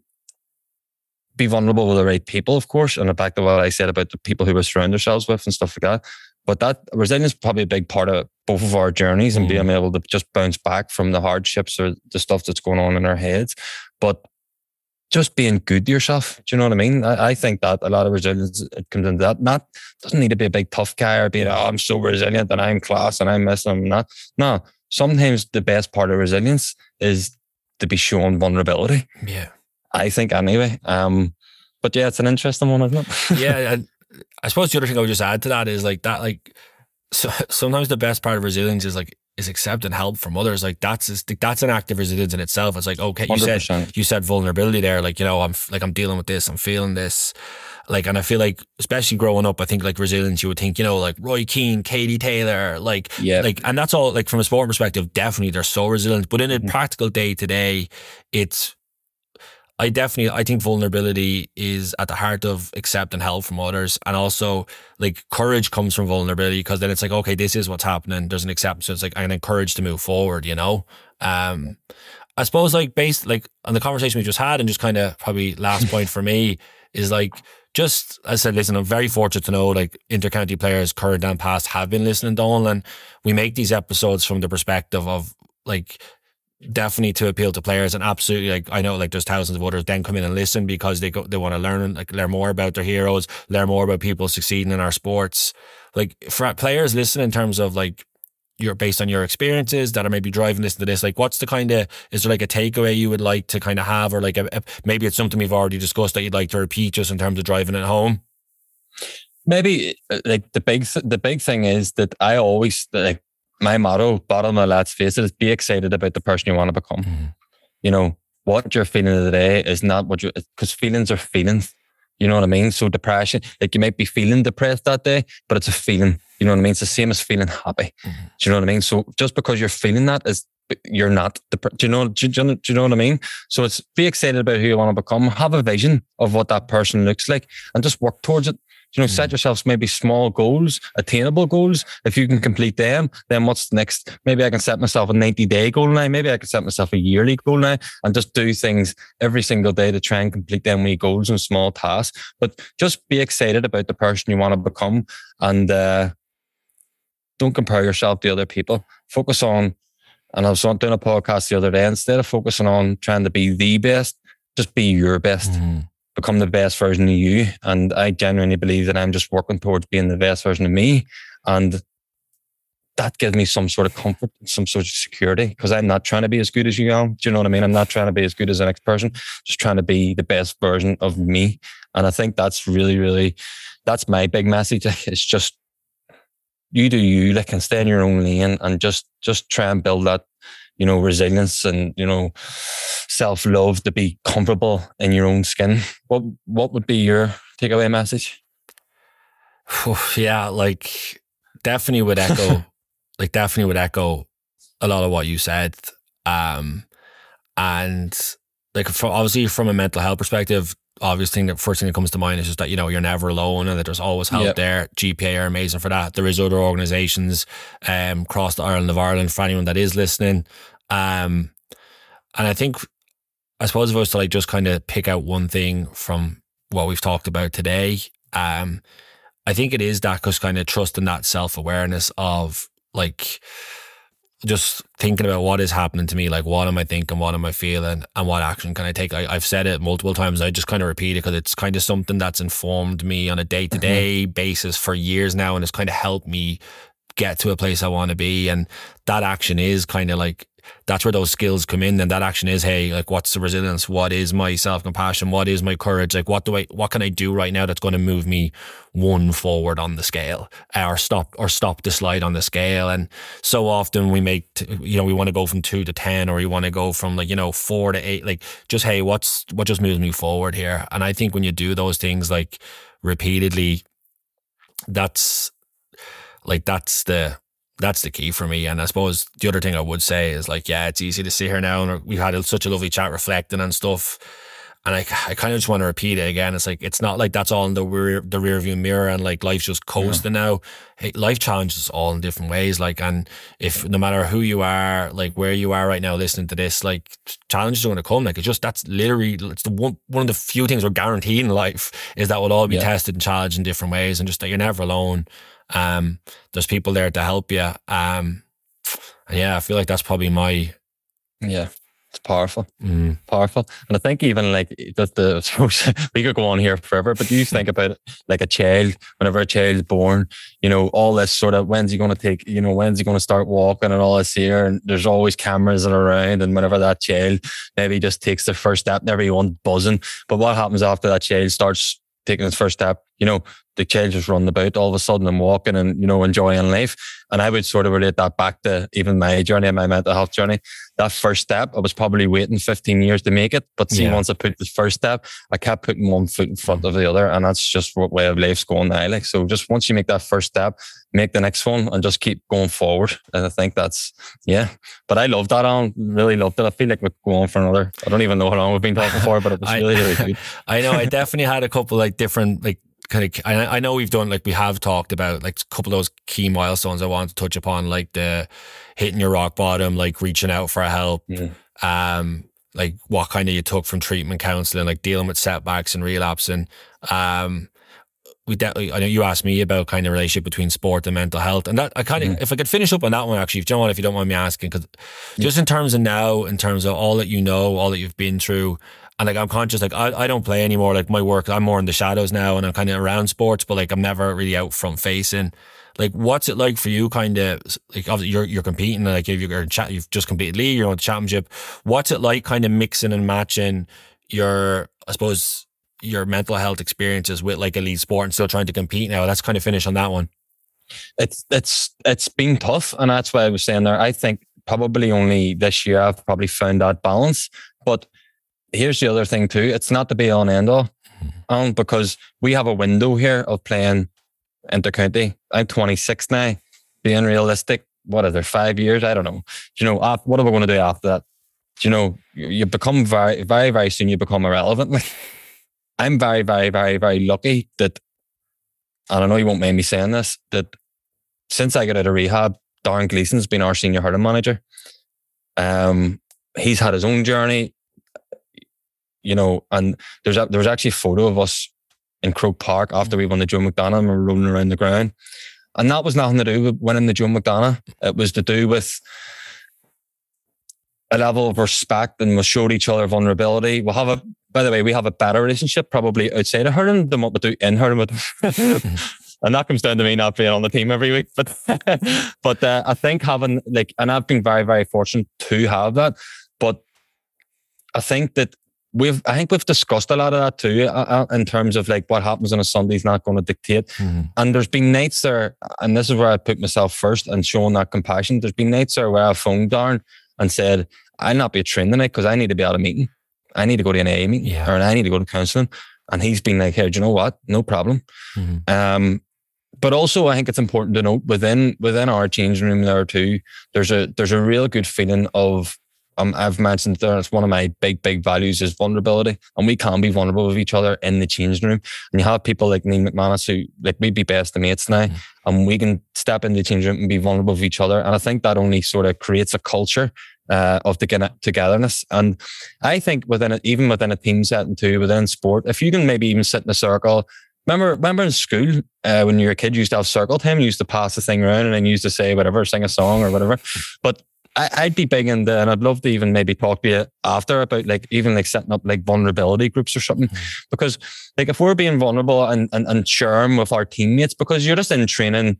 be vulnerable with the right people, of course, and back to what I said about the people who we surround ourselves with and stuff like that. But that resilience is probably a big part of both of our journeys and mm. being able to just bounce back from the hardships or the stuff that's going on in our heads. But just being good to yourself, do you know what I mean? I, I think that a lot of resilience it comes into that. Not doesn't need to be a big tough guy or being, oh, I'm so resilient and I'm class and I'm this and I'm that. No, sometimes the best part of resilience is to be shown vulnerability. Yeah. I think anyway. Um, but yeah, it's an interesting one, isn't it? yeah, and I suppose the other thing I would just add to that is like that, like so, sometimes the best part of resilience is like is accepting help from others. Like that's that's an act of resilience in itself. It's like, okay, you one hundred percent said you said vulnerability there. Like, you know, I'm like I'm dealing with this, I'm feeling this. Like, and I feel like, especially growing up, I think like resilience, you would think, you know, like Roy Keane, Katie Taylor, like, yep. like, and that's all like from a sporting perspective, definitely they're so resilient, but in a mm-hmm. practical day to day, it's, I definitely, I think vulnerability is at the heart of accepting help from others. And also like courage comes from vulnerability, because then it's like, okay, this is what's happening. There's an acceptance. So it's like, I'm encouraged to move forward, you know? Um, I suppose like based like on the conversation we just had and just kind of probably last point for me is like, just, I said, listen, I'm very fortunate to know like intercounty players, current and past, have been listening, Domhnall, and we make these episodes from the perspective of like definitely to appeal to players, and absolutely like I know like there's thousands of others then come in and listen because they go, they want to learn and like learn more about their heroes, learn more about people succeeding in our sports. Like for players listening in terms of like your based on your experiences that are maybe driving this to this, like what's the kind of, is there like a takeaway you would like to kind of have, or like a, a, maybe it's something we've already discussed that you'd like to repeat just in terms of driving it home? Maybe like the big th- the big thing is that I always, like my motto, bottom of Let's Face It, is be excited about the person you want to become. Mm-hmm. You know, what you're feeling today is not what you, because feelings are feelings. You know what I mean? So depression, like you might be feeling depressed that day, but it's a feeling. You know what I mean? It's the same as feeling happy. Mm-hmm. Do you know what I mean? So just because you're feeling that is, you're not. Dep- do you know? Do you, do you know what I mean? So it's be excited about who you want to become. Have a vision of what that person looks like, and just work towards it. You know, mm-hmm. set yourselves maybe small goals, attainable goals. If you can complete them, then what's next? Maybe I can set myself a ninety-day goal now. Maybe I can set myself a yearly goal now, and just do things every single day to try and complete them wee goals and small tasks. But just be excited about the person you want to become, and uh, don't compare yourself to other people. Focus on, and I was doing a podcast the other day, instead of focusing on trying to be the best, just be your best. Mm-hmm. Become the best version of you. And I genuinely believe that I'm just working towards being the best version of me. And that gives me some sort of comfort, some sort of security, because I'm not trying to be as good as you are. Do you know what I mean? I'm not trying to be as good as the next person, just trying to be the best version of me. And I think that's really, really, that's my big message. It's just, you do you, like, and stay in your own lane, and just, just try and build that, you know, resilience and, you know, self-love to be comfortable in your own skin. What what would be your takeaway message? Yeah, like definitely would echo, like definitely would echo a lot of what you said. Um, and like for, obviously from a mental health perspective, obvious thing that first thing that comes to mind is just that, you know, you're never alone and that there's always help yep. there. G P A are amazing for that. There is other organizations um, across the island of Ireland for anyone that is listening. Um, and I think, I suppose if I was to like just kind of pick out one thing from what we've talked about today, um, I think it is that just kind of trust in that self-awareness of like, just thinking about what is happening to me, like what am I thinking, what am I feeling, and what action can I take? I, I've said it multiple times, I just kind of repeat it because it's kind of something that's informed me on a day-to-day mm-hmm. basis for years now, and it's kind of helped me get to a place I want to be. And that action is kind of like that's where those skills come in. And that action is, hey, like, what's the resilience? What is my self-compassion? What is my courage? Like, what do I, what can I do right now that's going to move me one forward on the scale, or stop, or stop the slide on the scale? And so often we make, t- you know, we want to go from two to ten, or you want to go from like, you know, four to eight, like just, hey, what's, what just moves me forward here? And I think when you do those things like repeatedly, that's like, that's the, that's the key for me. And I suppose the other thing I would say is like, yeah, it's easy to sit here now, and we had such a lovely chat reflecting and stuff. And I, I kind of just want to repeat it again. It's like, it's not like that's all in the rear, the rear view mirror, and like life's just coasting yeah. now. Hey, life challenges all in different ways. Like, and if no matter who you are, like where you are right now, listening to this, like challenges are going to come. Like it's just, that's literally, it's the one, one of the few things we're guaranteed in life is that we'll all be yeah. tested and challenged in different ways, and just that you're never alone. Um, there's people there to help you. Um, and yeah, I feel like that's probably my, yeah. It's powerful, mm. powerful, and I think even like that the we could go on here forever. But you think about it, like a child, whenever a child's born, you know, all this sort of when's he going to take, you know, when's he going to start walking and all this here, and there's always cameras that are around. And whenever that child maybe just takes their first step, everyone's buzzing. But what happens after that child starts taking its first step? You know, the child just running about all of a sudden and walking and, you know, enjoying life. And I would sort of relate that back to even my journey, my mental health journey. That first step, I was probably waiting fifteen years to make it. But see, yeah. once I put the first step, I kept putting one foot in front of the other. And that's just what way of life's going now. Like, so just once you make that first step, make the next one and just keep going forward. And I think that's, yeah. But I love that, Alan. Really loved it. I feel like we could go on for another, I don't even know how long we've been talking for, but it was I, really, really good. I know. I definitely had a couple like different, like, kind of, I know we've done, like we have talked about like a couple of those key milestones I wanted to touch upon, like the hitting your rock bottom, like reaching out for help, yeah. um, like what kind of you took from treatment counselling, like dealing with setbacks and relapsing. Um, we definitely, I know you asked me about kind of relationship between sport and mental health, and that I kind of, yeah. if I could finish up on that one actually, if you know what, if you don't mind me asking, because yeah. just in terms of now, in terms of all that you know, all that you've been through. And like, I'm conscious, like I, I don't play anymore. Like my work, I'm more in the shadows now, and I'm kind of around sports, but like I'm never really out front facing. Like, what's it like for you? Kind of like, obviously you're, you're competing, like if you're in chat, you've just completed league, you're on the championship. What's it like kind of mixing and matching your, I suppose your mental health experiences with like elite sport and still trying to compete now? Let's kind of finish on that one. It's, it's, it's been tough. And that's why I was saying there, I think probably only this year I've probably found that balance, but here's the other thing too. It's not the be all and end all, um, because we have a window here of playing intercounty. I'm twenty-six now. Being realistic, what are there? Five years? I don't know. Do you know after, what are we going to do after that? Do you know you, you become very, very, very soon. You become irrelevant. Like I'm very, very, very, very lucky that, and I know you won't mind me saying this, that since I got out of rehab, Darren Gleeson's been our senior hurling manager. Um, he's had his own journey. You know, and there's a, there was actually a photo of us in Croke Park after we won the Joe McDonough, and we were rolling around the ground. And that was nothing to do with winning the Joe McDonough. It was to do with a level of respect, and we showed each other vulnerability. We'll have a, by the way, we have a better relationship probably outside of hurling than what we do in hurling. And that comes down to me not being on the team every week. But but uh, I think having like, and I've been very, very fortunate to have that. But I think that We've, I think we've discussed a lot of that too, uh, in terms of like what happens on a Sunday is not going to dictate. Mm-hmm. And there's been nights there, and this is where I put myself first and showing that compassion. There's been nights there where I phoned Darren and said, I'll not be at training tonight because I need to be at a meeting. I need to go to an A A meeting yeah. or I need to go to counselling. And he's been like, hey, do you know what? No problem. Mm-hmm. Um, but also I think it's important to note within, within our changing room there too, there's a, there's a real good feeling of, Um, I've mentioned there, it's one of my big, big values is vulnerability. And we can be vulnerable with each other in the changing room. And you have people like Neil McManus who, like, we'd be best of mates now. Mm-hmm. And we can step into the changing room and be vulnerable with each other. And I think that only sort of creates a culture uh, of the togetherness. And I think within it, even within a team setting too, within sport, if you can maybe even sit in a circle. Remember, remember in school, uh, when you were a kid, you used to have circle time, you used to pass the thing around and then you used to say whatever, sing a song or whatever. But I'd be big in the, and I'd love to even maybe talk to you after about like, even like setting up like vulnerability groups or something. Mm-hmm. Because like if we're being vulnerable and, and, and sharing with our teammates, because you're just in training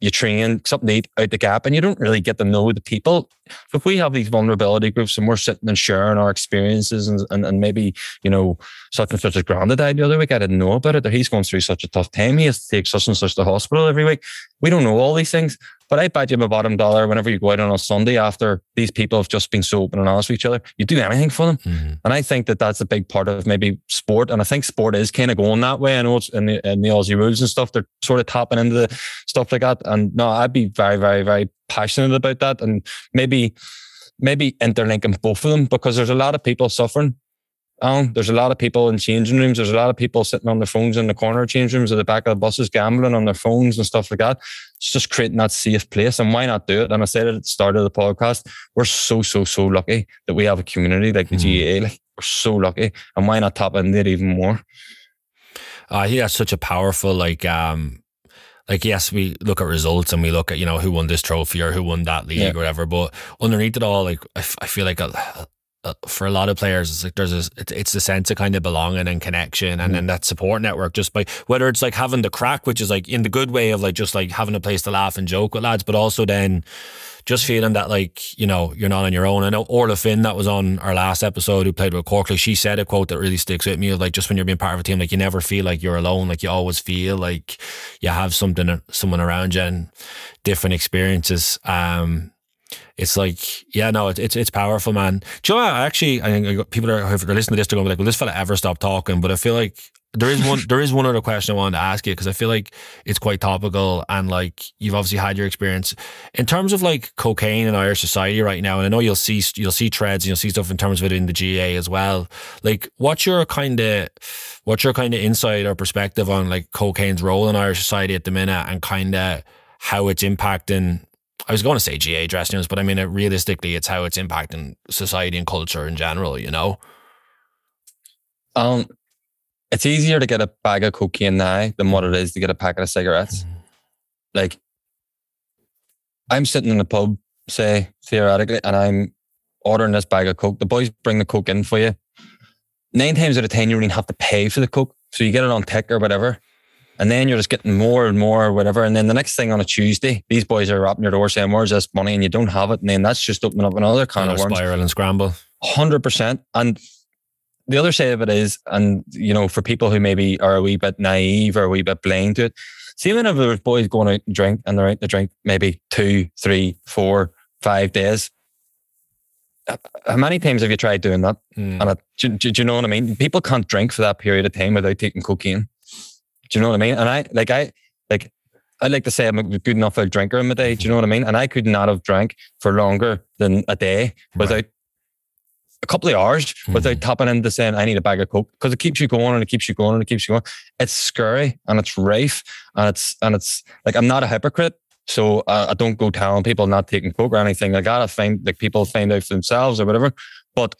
you train something to eat out the gap and you don't really get to know the people. So if we have these vulnerability groups and we're sitting and sharing our experiences and, and, and maybe, you know, such and such as Granda died the other week, I didn't know about it, or he's going through such a tough time, he has to take such and such to hospital every week. We don't know all these things, but I bet you my bottom dollar whenever you go out on a Sunday after these people have just been so open and honest with each other, you do anything for them. Mm-hmm. And I think that that's a big part of maybe sport. And I think sport is kind of going that way. I know it's in the, in the Aussie rules and stuff, they're sort of tapping into the stuff like that. And no, I'd be very, very, very passionate about that. And maybe, maybe interlinking both of them, because there's a lot of people suffering. Um, there's a lot of people in changing rooms. There's a lot of people sitting on their phones in the corner of change rooms or the back of the buses, gambling on their phones and stuff like that. It's just creating that safe place. And why not do it? And I said at the start of the podcast, we're so, so, so lucky that we have a community like the mm. G A A. Like, we're so lucky. And why not tap into it even more? Uh, I think that's such a powerful, like, um, like, yes, we look at results and we look at, you know, who won this trophy or who won that league yeah. or whatever. But underneath it all, like, I, f- I feel like a, a for a lot of players, it's like there's a it's a sense of kind of belonging and connection, and then mm. that support network, just by whether it's like having the crack, which is like in the good way of like just like having a place to laugh and joke with lads, but also then just feeling that, like, you know, you're not on your own. I know Orla Finn, that was on our last episode, who played with Cork, like, she said a quote that really sticks with me of like, just when you're being part of a team, like, you never feel like you're alone, like you always feel like you have something, someone around you, and different experiences. Um, It's like, yeah, no, it, it's it's powerful, man. Do you know what, actually, I think people are, if they're listening to this, they're going to be like, will this fella ever stop talking? But I feel like there is one there is one other question I wanted to ask you, because I feel like it's quite topical, and like you've obviously had your experience in terms of like cocaine in Irish society right now, and I know you'll see you'll see threads and you'll see stuff in terms of it in the G A A as well. Like, what's your kind of what's your kind of insight or perspective on like cocaine's role in Irish society at the minute, and kind of how it's impacting? I was going to say G A A dressing rooms, but I mean, it, realistically, it's how it's impacting society and culture in general, you know? Um, it's easier to get a bag of cocaine now than what it is to get a packet of cigarettes. Mm. Like, I'm sitting in a pub, say, theoretically, and I'm ordering this bag of coke. The boys bring the coke in for you. Nine times out of ten, you don't even have to pay for the coke. So you get it on tick or whatever. And then you're just getting more and more or whatever. And then the next thing on a Tuesday, these boys are rapping your door saying, where's this money? And you don't have it. And then that's just opening up another kind of worms. Spiral and scramble. one hundred percent. And the other side of it is, and, you know, for people who maybe are a wee bit naive or a wee bit blind to it, see, when there's boys going out and drink, and they're out to drink maybe two, three, four, five days. How many times have you tried doing that? Mm. And it, do, do, do you know what I mean? People can't drink for that period of time without taking cocaine. Do you know what I mean? And I like I like I like to say I'm a good enough a drinker in my day. Do you know what I mean? And I could not have drank for longer than a day without right. a couple of hours mm-hmm. without tapping into saying I need a bag of coke, because it keeps you going and it keeps you going and it keeps you going. It's scary and it's rife and it's and it's like, I'm not a hypocrite, so I, I don't go telling people not taking coke or anything like that. I find like people find out for themselves or whatever, but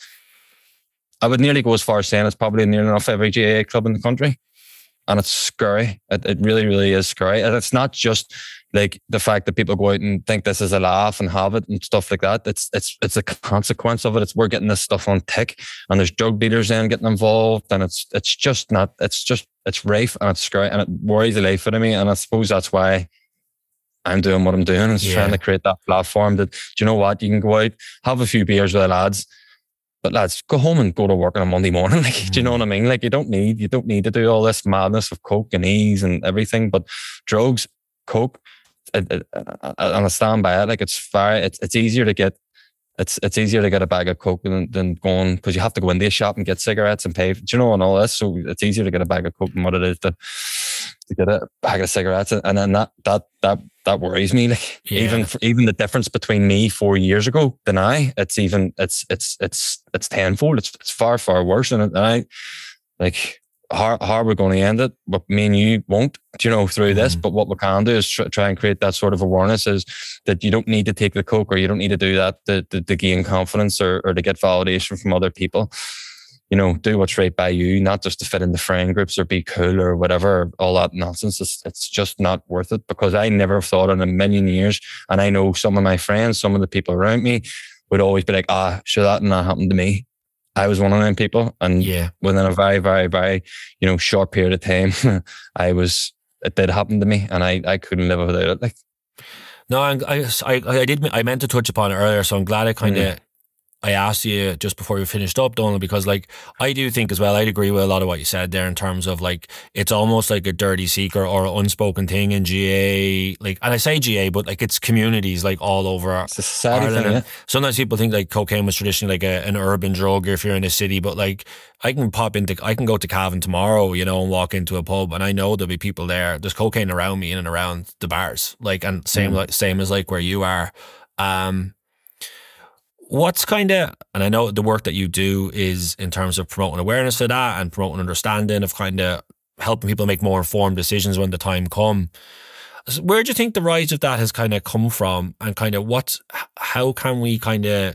I would nearly go as far as saying it's probably near enough every G A A club in the country. And it's scary. It, it really, really is scary. And it's not just like the fact that people go out and think this is a laugh and have it and stuff like that. It's it's it's a consequence of it. It's we're getting this stuff on tick, and there's drug dealers then getting involved, and it's it's just not. It's just it's rafe and it's scary, and it worries the life out of me. And I suppose that's why I'm doing what I'm doing. It's yeah. trying to create that platform that, do you know what, you can go out, have a few beers with the lads. But lads, go home and go to work on a Monday morning. Like, mm. do you know what I mean? Like, you don't need you don't need to do all this madness of coke and ease and everything. But drugs, coke, and I stand by it. Like, it's far. It's it's easier to get. It's it's easier to get a bag of coke than, than going, because you have to go into a shop and get cigarettes and pay. Do you know, and all this? So it's easier to get a bag of coke than what it is to to get a bag of cigarettes. And then that that that that worries me. Like yeah. even for, even the difference between me four years ago than I, it's even it's it's it's it's tenfold. It's it's far far worse. And I like how how we're going to end it. But me and you won't. You know, through mm-hmm. this. But what we can do is tr- try and create that sort of awareness, is that you don't need to take the coke or you don't need to do that to to, to gain confidence or or to get validation from other people. You know, do what's right by you, not just to fit in the friend groups or be cool or whatever, all that nonsense. It's, it's just not worth it, because I never thought in a million years, and I know some of my friends, some of the people around me would always be like, ah, sure, that and that happened to me. I was one of them people. And yeah. within a very, very, very, you know, short period of time, I was, it did happen to me, and I, I couldn't live without it. Like, No, I'm, I, I, I did. I meant to touch upon it earlier, so I'm glad I kind of mm. I asked you just before we finished up, Domhnall, because like I do think as well, I'd agree with a lot of what you said there in terms of like it's almost like a dirty secret or an unspoken thing in G A A, like, and I say G A A, but like it's communities like all over. It's a society thing, yeah. Sometimes people think like cocaine was traditionally like a, an urban drug if you're in a city, but like I can pop into, I can go to Cavan tomorrow, you know, and walk into a pub, and I know there'll be people there. There's cocaine around me in and around the bars, like, and same mm. like same as like where you are. Um, What's kind of, and I know the work that you do is in terms of promoting awareness of that and promoting understanding of kind of helping people make more informed decisions when the time comes. Where do you think the rise of that has kind of come from, and kind of what's, how can we kind of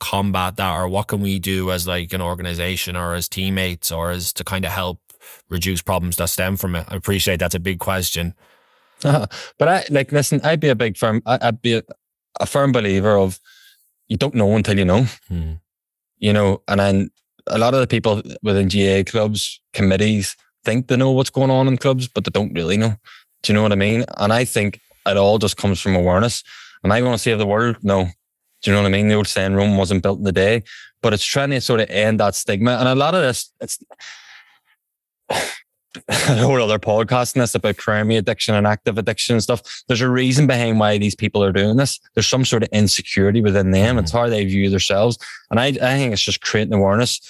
combat that, or what can we do as like an organization or as teammates or as to kind of help reduce problems that stem from it? I appreciate that's a big question. Uh, but I, like, listen, I'd be a big firm, I, I'd be a, a firm believer of, you don't know until you know, hmm. you know, and then a lot of the people within G A A clubs, committees think they know what's going on in clubs, but they don't really know. Do you know what I mean? And I think it all just comes from awareness. And I want to save the world. No. Do you know what I mean? The old saying, Rome wasn't built in a day, but it's trying to sort of end that stigma. And a lot of this, it's a whole other podcast on this about primary addiction and active addiction and stuff. There's a reason behind why these people are doing this. There's some sort of insecurity within them. Mm-hmm. It's how they view themselves. And I, I think it's just creating awareness.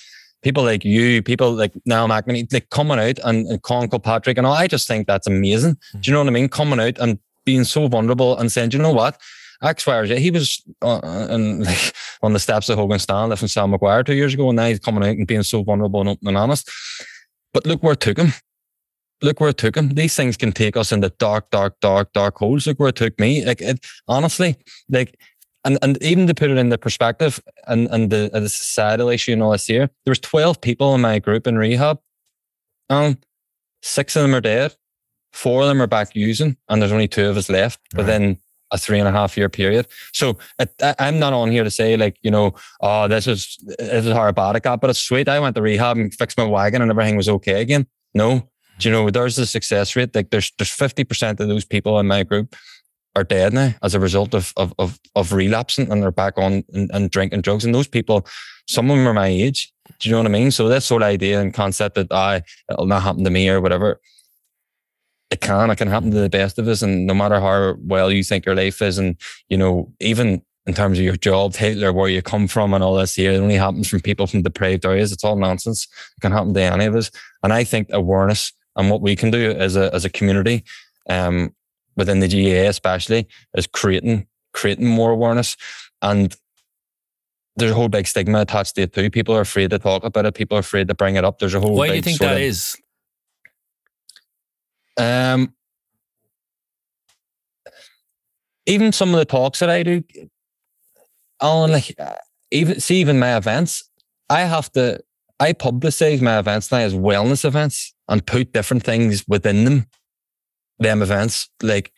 People like you, people like Niall McNamee, like coming out and, and Conkle Patrick and all. I just think that's amazing. Mm-hmm. Do you know what I mean? Coming out and being so vulnerable and saying, do you know what? Axe Fires, yeah, he was uh, and like on the steps of Hogan Stand, left from Sam McGuire two years ago, and now he's coming out and being so vulnerable and open and honest. But look where it took him. Look where it took him. These things can take us into dark, dark, dark, dark holes. Look where it took me. Like, it, honestly, like, and, and even to put it into perspective and, and the, the societal issue and all this here, there was twelve people in my group in rehab. Um, six of them are dead. Four of them are back using, and there's only two of us left right. within a three and a half year period. So I, I'm not on here to say like, you know, oh, this is, this is how bad it got, but it's sweet. I went to rehab and fixed my wagon and everything was okay again. No. Do you know, there's the success rate. Like there's there's fifty percent of those people in my group are dead now as a result of of of, of relapsing, and they're back on and, and drinking drugs. And those people, some of them are my age. Do you know what I mean? So that sort of idea and concept that I ah, it'll not happen to me or whatever. It can. It can happen to the best of us. And no matter how well you think your life is, and you know, even in terms of your job title or where you come from and all this here, it only happens from people from depraved areas. It's all nonsense. It can happen to any of us. And I think awareness. And what we can do as a as a community, um, within the G A A especially, is creating creating more awareness. And there's a whole big stigma attached to it too. People are afraid to talk about it. People are afraid to bring it up. There's a whole. Why big do you think that of, is? Um, even some of the talks that I do, Alan, like even see even my events, I have to. I publicize my events now as wellness events and put different things within them, them events, like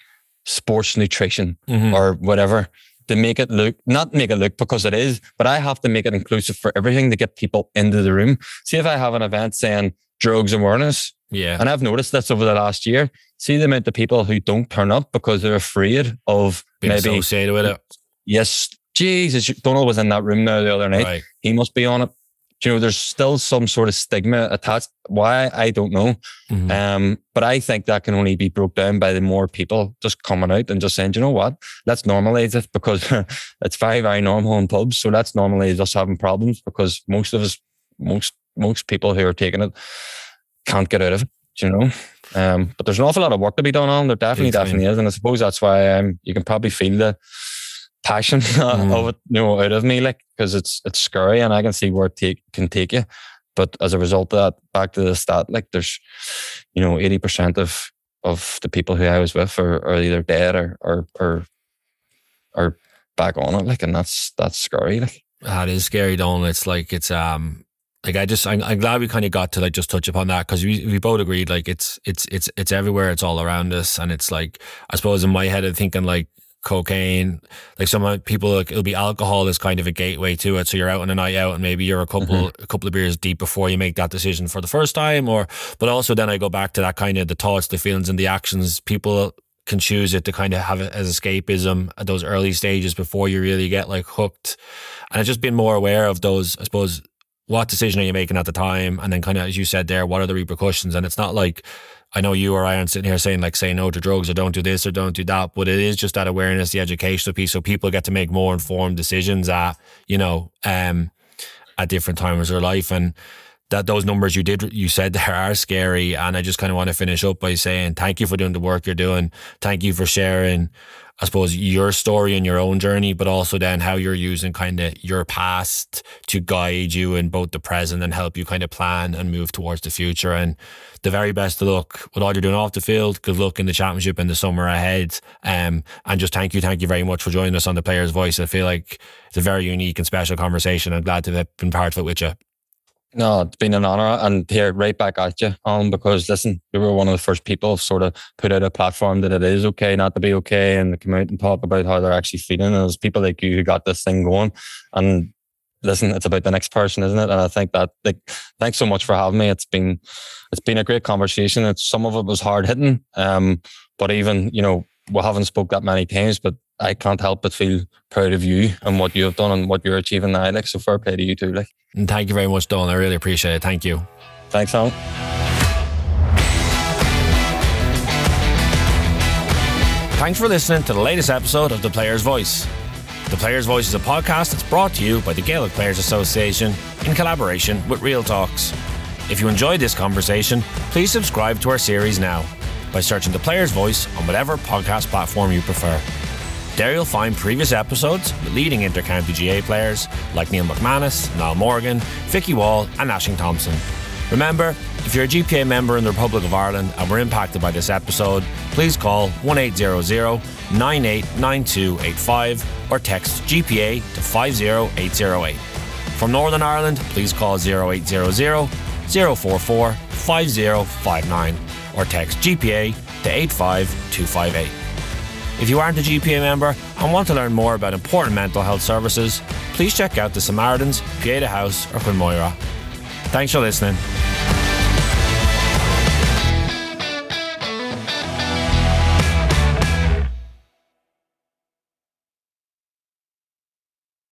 sports nutrition mm-hmm. or whatever, to make it look, not make it look because it is, but I have to make it inclusive for everything to get people into the room. See, if I have an event saying drugs awareness, yeah, and I've noticed this over the last year, see the amount of people who don't turn up because they're afraid of being maybe associated with it. Yes. Jesus, Donald was in that room now the other night. Right. He must be on it. You know, there's still some sort of stigma attached. Why? I don't know. Mm-hmm. Um, but I think that can only be broke down by the more people just coming out and just saying, you know what? Let's normalize it, because it's very, very normal in pubs. So let's normalize us having problems, because most of us, most, most people who are taking it can't get out of it, you know? Um, but there's an awful lot of work to be done on. There definitely, it's definitely mean. is. And I suppose that's why um, you can probably feel the passion mm. of it, you know, out of me, like, because it's it's scary, and I can see where it take, can take you. But as a result of that, back to the stat, like there's, you know, eighty percent of of the people who I was with are, are either dead or or or are back on it, like, and that's that's scary. Like, that is scary, Donald. It's like it's um like I just I'm, I'm glad we kind of got to like just touch upon that, because we we both agreed like it's it's it's it's everywhere, it's all around us, and it's like I suppose in my head I'm thinking like. Cocaine, like some people, like it'll be alcohol is kind of a gateway to it. So you're out on a night out, and maybe you're a couple mm-hmm. a couple of beers deep before you make that decision for the first time. Or, but also then I go back to that kind of the thoughts, the feelings, and the actions. People can choose it to kind of have it as escapism at those early stages before you really get like hooked. And I've just been more aware of those, I suppose, what decision are you making at the time? And then kind of, as you said there, what are the repercussions? And it's not like, I know you or I aren't sitting here saying like, say no to drugs or don't do this or don't do that, but it is just that awareness, the educational piece. So people get to make more informed decisions at, you know, um, at different times of their life. And that those numbers you did, you said there are scary. And I just kind of want to finish up by saying, thank you for doing the work you're doing. Thank you for sharing, I suppose, your story and your own journey, but also then how you're using kind of your past to guide you in both the present and help you kind of plan and move towards the future. And the very best of luck with all you're doing off the field. Good luck in the championship in the summer ahead. Um, and just thank you, thank you very much for joining us on The Player's Voice. I feel like it's a very unique and special conversation. I'm glad to have been part of it with you. No, it's been an honour, and here right back at you, Alan, because listen, you were one of the first people sort of put out a platform that it is okay not to be okay and to come out and talk about how they're actually feeling. And there's people like you who got this thing going. And listen, it's about the next person, isn't it? And I think that, like, thanks so much for having me. It's been it's been a great conversation. It's, some of it was hard hitting, um, but even, you know, we haven't spoke that many times, but I can't help but feel proud of you and what you have done and what you're achieving now, like. So fair play to you too, like. And thank you very much, Don. I really appreciate it. Thank you. Thanks, Alan. Thanks for listening to the latest episode of The Player's Voice. The Player's Voice is a podcast that's brought to you by the Gaelic Players Association in collaboration with Real Talks. If you enjoyed this conversation, please subscribe to our series now by searching The Player's Voice on whatever podcast platform you prefer. There you'll find previous episodes with leading inter-county G A players like Neil McManus, Niall Morgan, Vicky Wall and Ashing Thompson. Remember, if you're a G P A member in the Republic of Ireland and were impacted by this episode, please call one eight hundred, nine eight nine two eight five or text G P A to five oh eight oh eight. From Northern Ireland, please call zero eight zero zero, zero four four, five zero five nine or text G P A to eight five two five eight. If you aren't a G P A member and want to learn more about important mental health services, please check out the Samaritans, Pieta House or Cuan Mhuire. Thanks for listening.